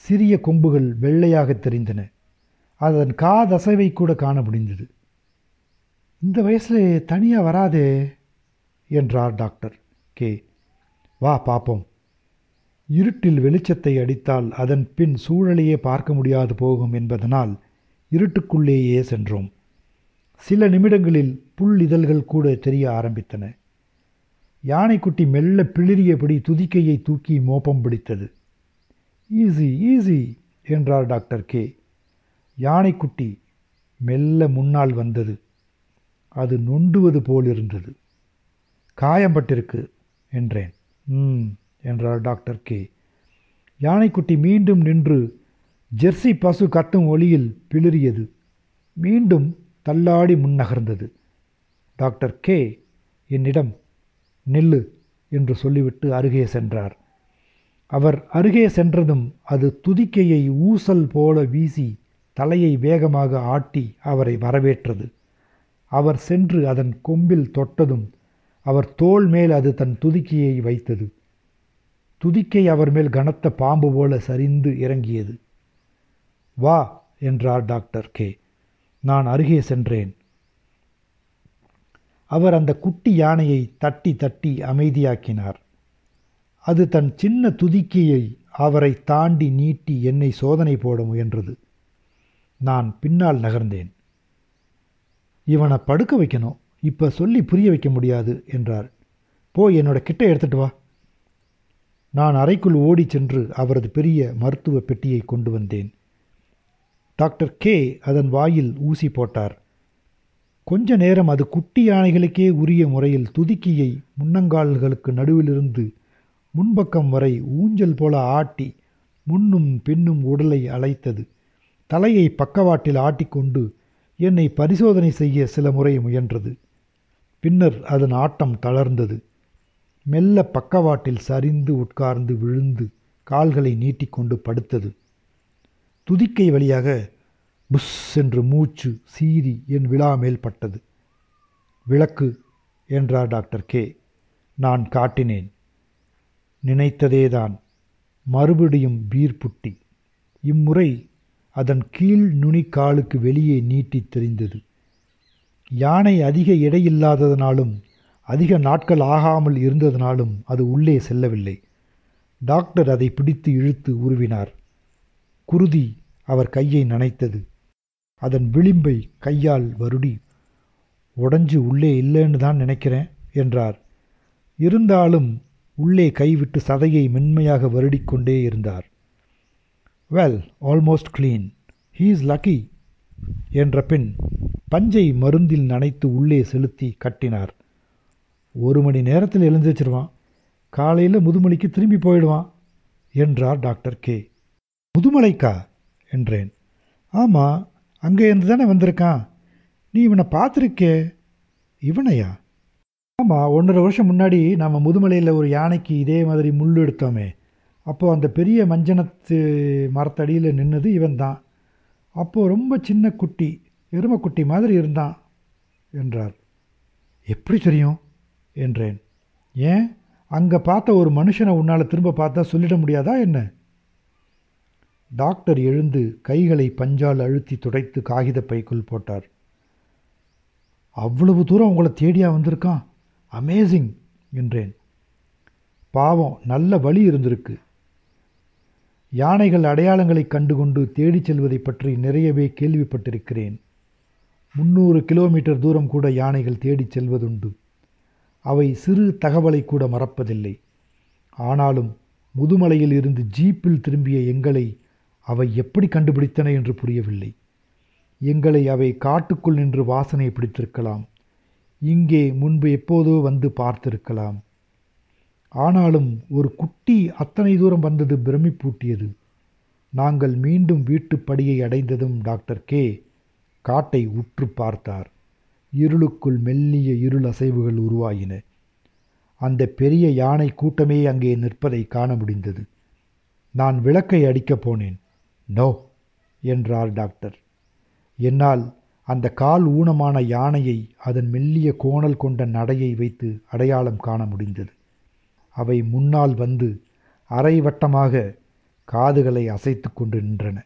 சிறிய கொம்புகள் வெள்ளையாக தெரிந்தன. அதன் காதசைவை கூட காண முடிந்தது. இந்த வயசில் தனியாக வராதே என்றார் டாக்டர் கே. வா பார்ப்போம். இருட்டில் வெளிச்சத்தை அடித்தால் அதன் பின் சூழலையே பார்க்க முடியாது போகும் என்பதனால் இருட்டுக்குள்ளேயே சென்றோம். சில நிமிடங்களில் புல் இதழ்கள் கூட தெரிய ஆரம்பித்தன. யானைக்குட்டி மெல்ல பிளிரியபடி துதிக்கையை தூக்கி மோப்பம் பிடித்தது. ஈஸி ஈஸி என்றார் டாக்டர் கே. யானைக்குட்டி மெல்ல முன்னால் வந்தது. அது நொண்டுவது போலிருந்தது. காயம்பட்டிருக்கு என்றேன். ம் என்றார் டாக்டர் கே. யானைக்குட்டி மீண்டும் நின்று ஜெர்சி பசு கத்தும் ஒளியில் பிளிரியது. மீண்டும் தள்ளாடி முன்னகர்ந்தது. டாக்டர் கே என்னிடம் நெல்லு என்று சொல்லிவிட்டு அருகே சென்றார். அவர் அருகே சென்றதும் அது துதிக்கையை ஊசல் போல வீசி தலையை வேகமாக ஆட்டி அவரை வரவேற்றது. அவர் சென்று அதன் கொம்பில் தொட்டதும் அவர் தோள் மேல் அது தன் துதிக்கையை வைத்தது. துதிக்கை அவர் மேல் கனத்த பாம்பு போல சரிந்து இறங்கியது. வா என்றார் டாக்டர் கே. நான் அருகே சென்றேன். அவர் அந்த குட்டி யானையை தட்டி தட்டி அமைதியாக்கினார். அது தன் சின்ன துதிக்கையை அவரை தாண்டி நீட்டி என்னை சோதனை போட முயன்றது. நான் பின்னால் நகர்ந்தேன். இவனை படுக்க வைக்கணும், இப்போ சொல்லி புரிய வைக்க முடியாது என்றார். போய் என்னோட கிட்ட எடுத்துட்டு வா. நான் அறைக்குள் ஓடி சென்று அவரது பெரிய மருத்துவ பெட்டியை கொண்டு வந்தேன். டாக்டர் கே அதன் வாயில் ஊசி போட்டார். கொஞ்ச நேரம் அது குட்டி யானைகளுக்கே உரிய முறையில் துதிக்கியை முன்னங்கால்களுக்கு நடுவிலிருந்து முன்பக்கம் வரை ஊஞ்சல் போல ஆட்டி முன்னும் பின்னும் உடலை அலைத்தது. தலையை பக்கவாட்டில் ஆட்டிக்கொண்டு என்னை பரிசோதனை செய்ய சில முறை முயன்றது. பின்னர் அதன் ஆட்டம் தளர்ந்தது. மெல்ல பக்கவாட்டில் சரிந்து உட்கார்ந்து விழுந்து கால்களை நீட்டிக்கொண்டு படுத்தது. துதிக்கை வழியாக புஷ் என்று மூச்சு சீறி என் விழா மேல் பட்டது. விளக்கு என்றார் டாக்டர் கே. நான் காட்டினேன். நினைத்ததேதான், மறுபடியும் பீர்புட்டி. இம்முறை அதன் கீழ் நுனி காலுக்கு வெளியே நீட்டி தெரிந்தது. யானை அதிக எடையில்லாததனாலும் அதிக நாட்கள் ஆகாமல் இருந்ததனாலும் அது உள்ளே செல்லவில்லை. டாக்டர் அதை பிடித்து இழுத்து உருவினார். குருதி அவர் கையை நனைத்தது. அதன் விளிம்பை கையால் வருடி, உடஞ்சி உள்ளே இல்லைன்னு தான் நினைக்கிறேன் என்றார். இருந்தாலும் உள்ளே கைவிட்டு சதையை மென்மையாக வருடிக்கொண்டே இருந்தார். Well, almost clean, he is lucky என்ற பின் பஞ்சை மருந்தில் நனைத்து உள்ளே செலுத்தி கட்டினார். ஒரு மணி நேரத்தில் எழுந்திருச்சிருவான், காலையில் முதுமலைக்கு திரும்பி போயிடுவான் என்றார் டாக்டர் கே. முதுமலைக்கா என்றேன். ஆமாம், அங்கே இருந்து தானே வந்திருக்கான். நீ இவனை பார்த்துருக்கே. இவனையா? ஆமாம், ஒன்றரை வருஷம் முன்னாடி நம்ம முதுமலையில் ஒரு யானைக்கு இதே மாதிரி முள் எடுத்தோமே. அப்போது அந்த பெரிய மஞ்சனத்து மரத்தடியில் நின்னது இவன் தான். அப்போது ரொம்ப சின்ன குட்டி, எருமைக்குட்டி மாதிரி இருந்தான் என்றார். எப்படி தெரியும் என்றேன். ஏன், அங்கே பார்த்த ஒரு மனுஷனை உன்னால் திரும்ப பார்த்தா சொல்லிட முடியாதா என்ன? டாக்டர் எழுந்து கைகளை பஞ்சால் அழுத்தி துடைத்து காகித பைக்குள் போட்டார். அவ்வளவு தூரம் உங்களை தேடியா வந்திருக்கான்? அமேசிங் என்றேன். பாவம், நல்ல வழி இருந்திருக்கு. யானைகள் அடையாளங்களை கண்டுகொண்டு தேடிச் செல்வதை பற்றி நிறையவே கேள்விப்பட்டிருக்கிறேன். முந்நூறு கிலோமீட்டர் தூரம் கூட யானைகள் தேடிச் செல்வதுண்டு. அவை சிறு தகவலை கூட மறப்பதில்லை. ஆனாலும் முதுமலையில் இருந்து ஜீப்பில் திரும்பிய எங்களை அவை எப்படி கண்டுபிடித்தன என்று புரியவில்லை. எங்களை அவை காட்டுக்குள் நின்று வாசனை பிடித்திருக்கலாம். இங்கே முன்பு எப்போதோ வந்து பார்த்திருக்கலாம். ஆனாலும் ஒரு குட்டி அத்தனை தூரம் வந்தது பிரமிப்பூட்டியது. நாங்கள் மீண்டும் வீட்டுப்படியை அடைந்ததும் டாக்டர் கே காட்டை உற்று பார்த்தார். இருளுக்குள் மெல்லிய இருள் அசைவுகள் உருவாயின. அந்த பெரிய யானை கூட்டமே அங்கே நிற்பதை காண முடிந்தது. நான் விளக்கை அடிக்கப் போனேன். நோ என்றார் டாக்டர். என்னால் அந்த கால் ஊனமான யானையை அதன் மெல்லிய கோணல் கொண்ட நடையை வைத்து அடையாளம் காண முடிந்தது. அவை முன்னால் வந்து அரைவட்டமாக காதுகளை அசைத்து கொண்டு நின்றன.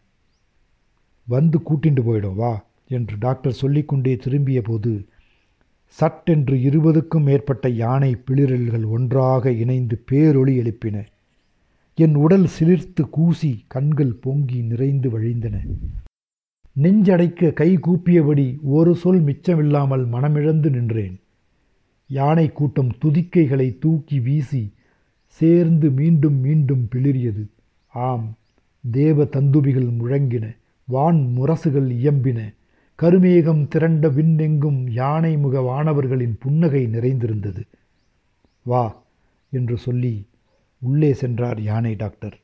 வந்து கூட்டிண்டு போயிடும் வா என்று டாக்டர் சொல்லிக்கொண்டே திரும்பிய போது சட்டென்று இருபதுக்கும் மேற்பட்ட யானை பிளிரல்கள் ஒன்றாக இணைந்து பேரொளி எழுப்பின. என் உடல் சிலிர்த்து கூசி கண்கள் பொங்கி நிறைந்து வழிந்தன. நெஞ்சடைக்க கை கூப்பியபடி ஒரு சொல் மிச்சமில்லாமல் மனமிழந்து நின்றேன். யானை கூட்டம் துதிக்கைகளை தூக்கி வீசி சேர்ந்து மீண்டும் மீண்டும் பிளிரியது. ஆம், தேவ தந்துபிகள் முழங்கின, வான் முரசுகள் இயம்பின, கருமேகம் திரண்ட விண்ணெங்கும் யானை முக வானவர்களின் புன்னகை நிறைந்திருந்தது. வா என்று சொல்லி உள்ளே சென்றார் யானை டாக்டர்.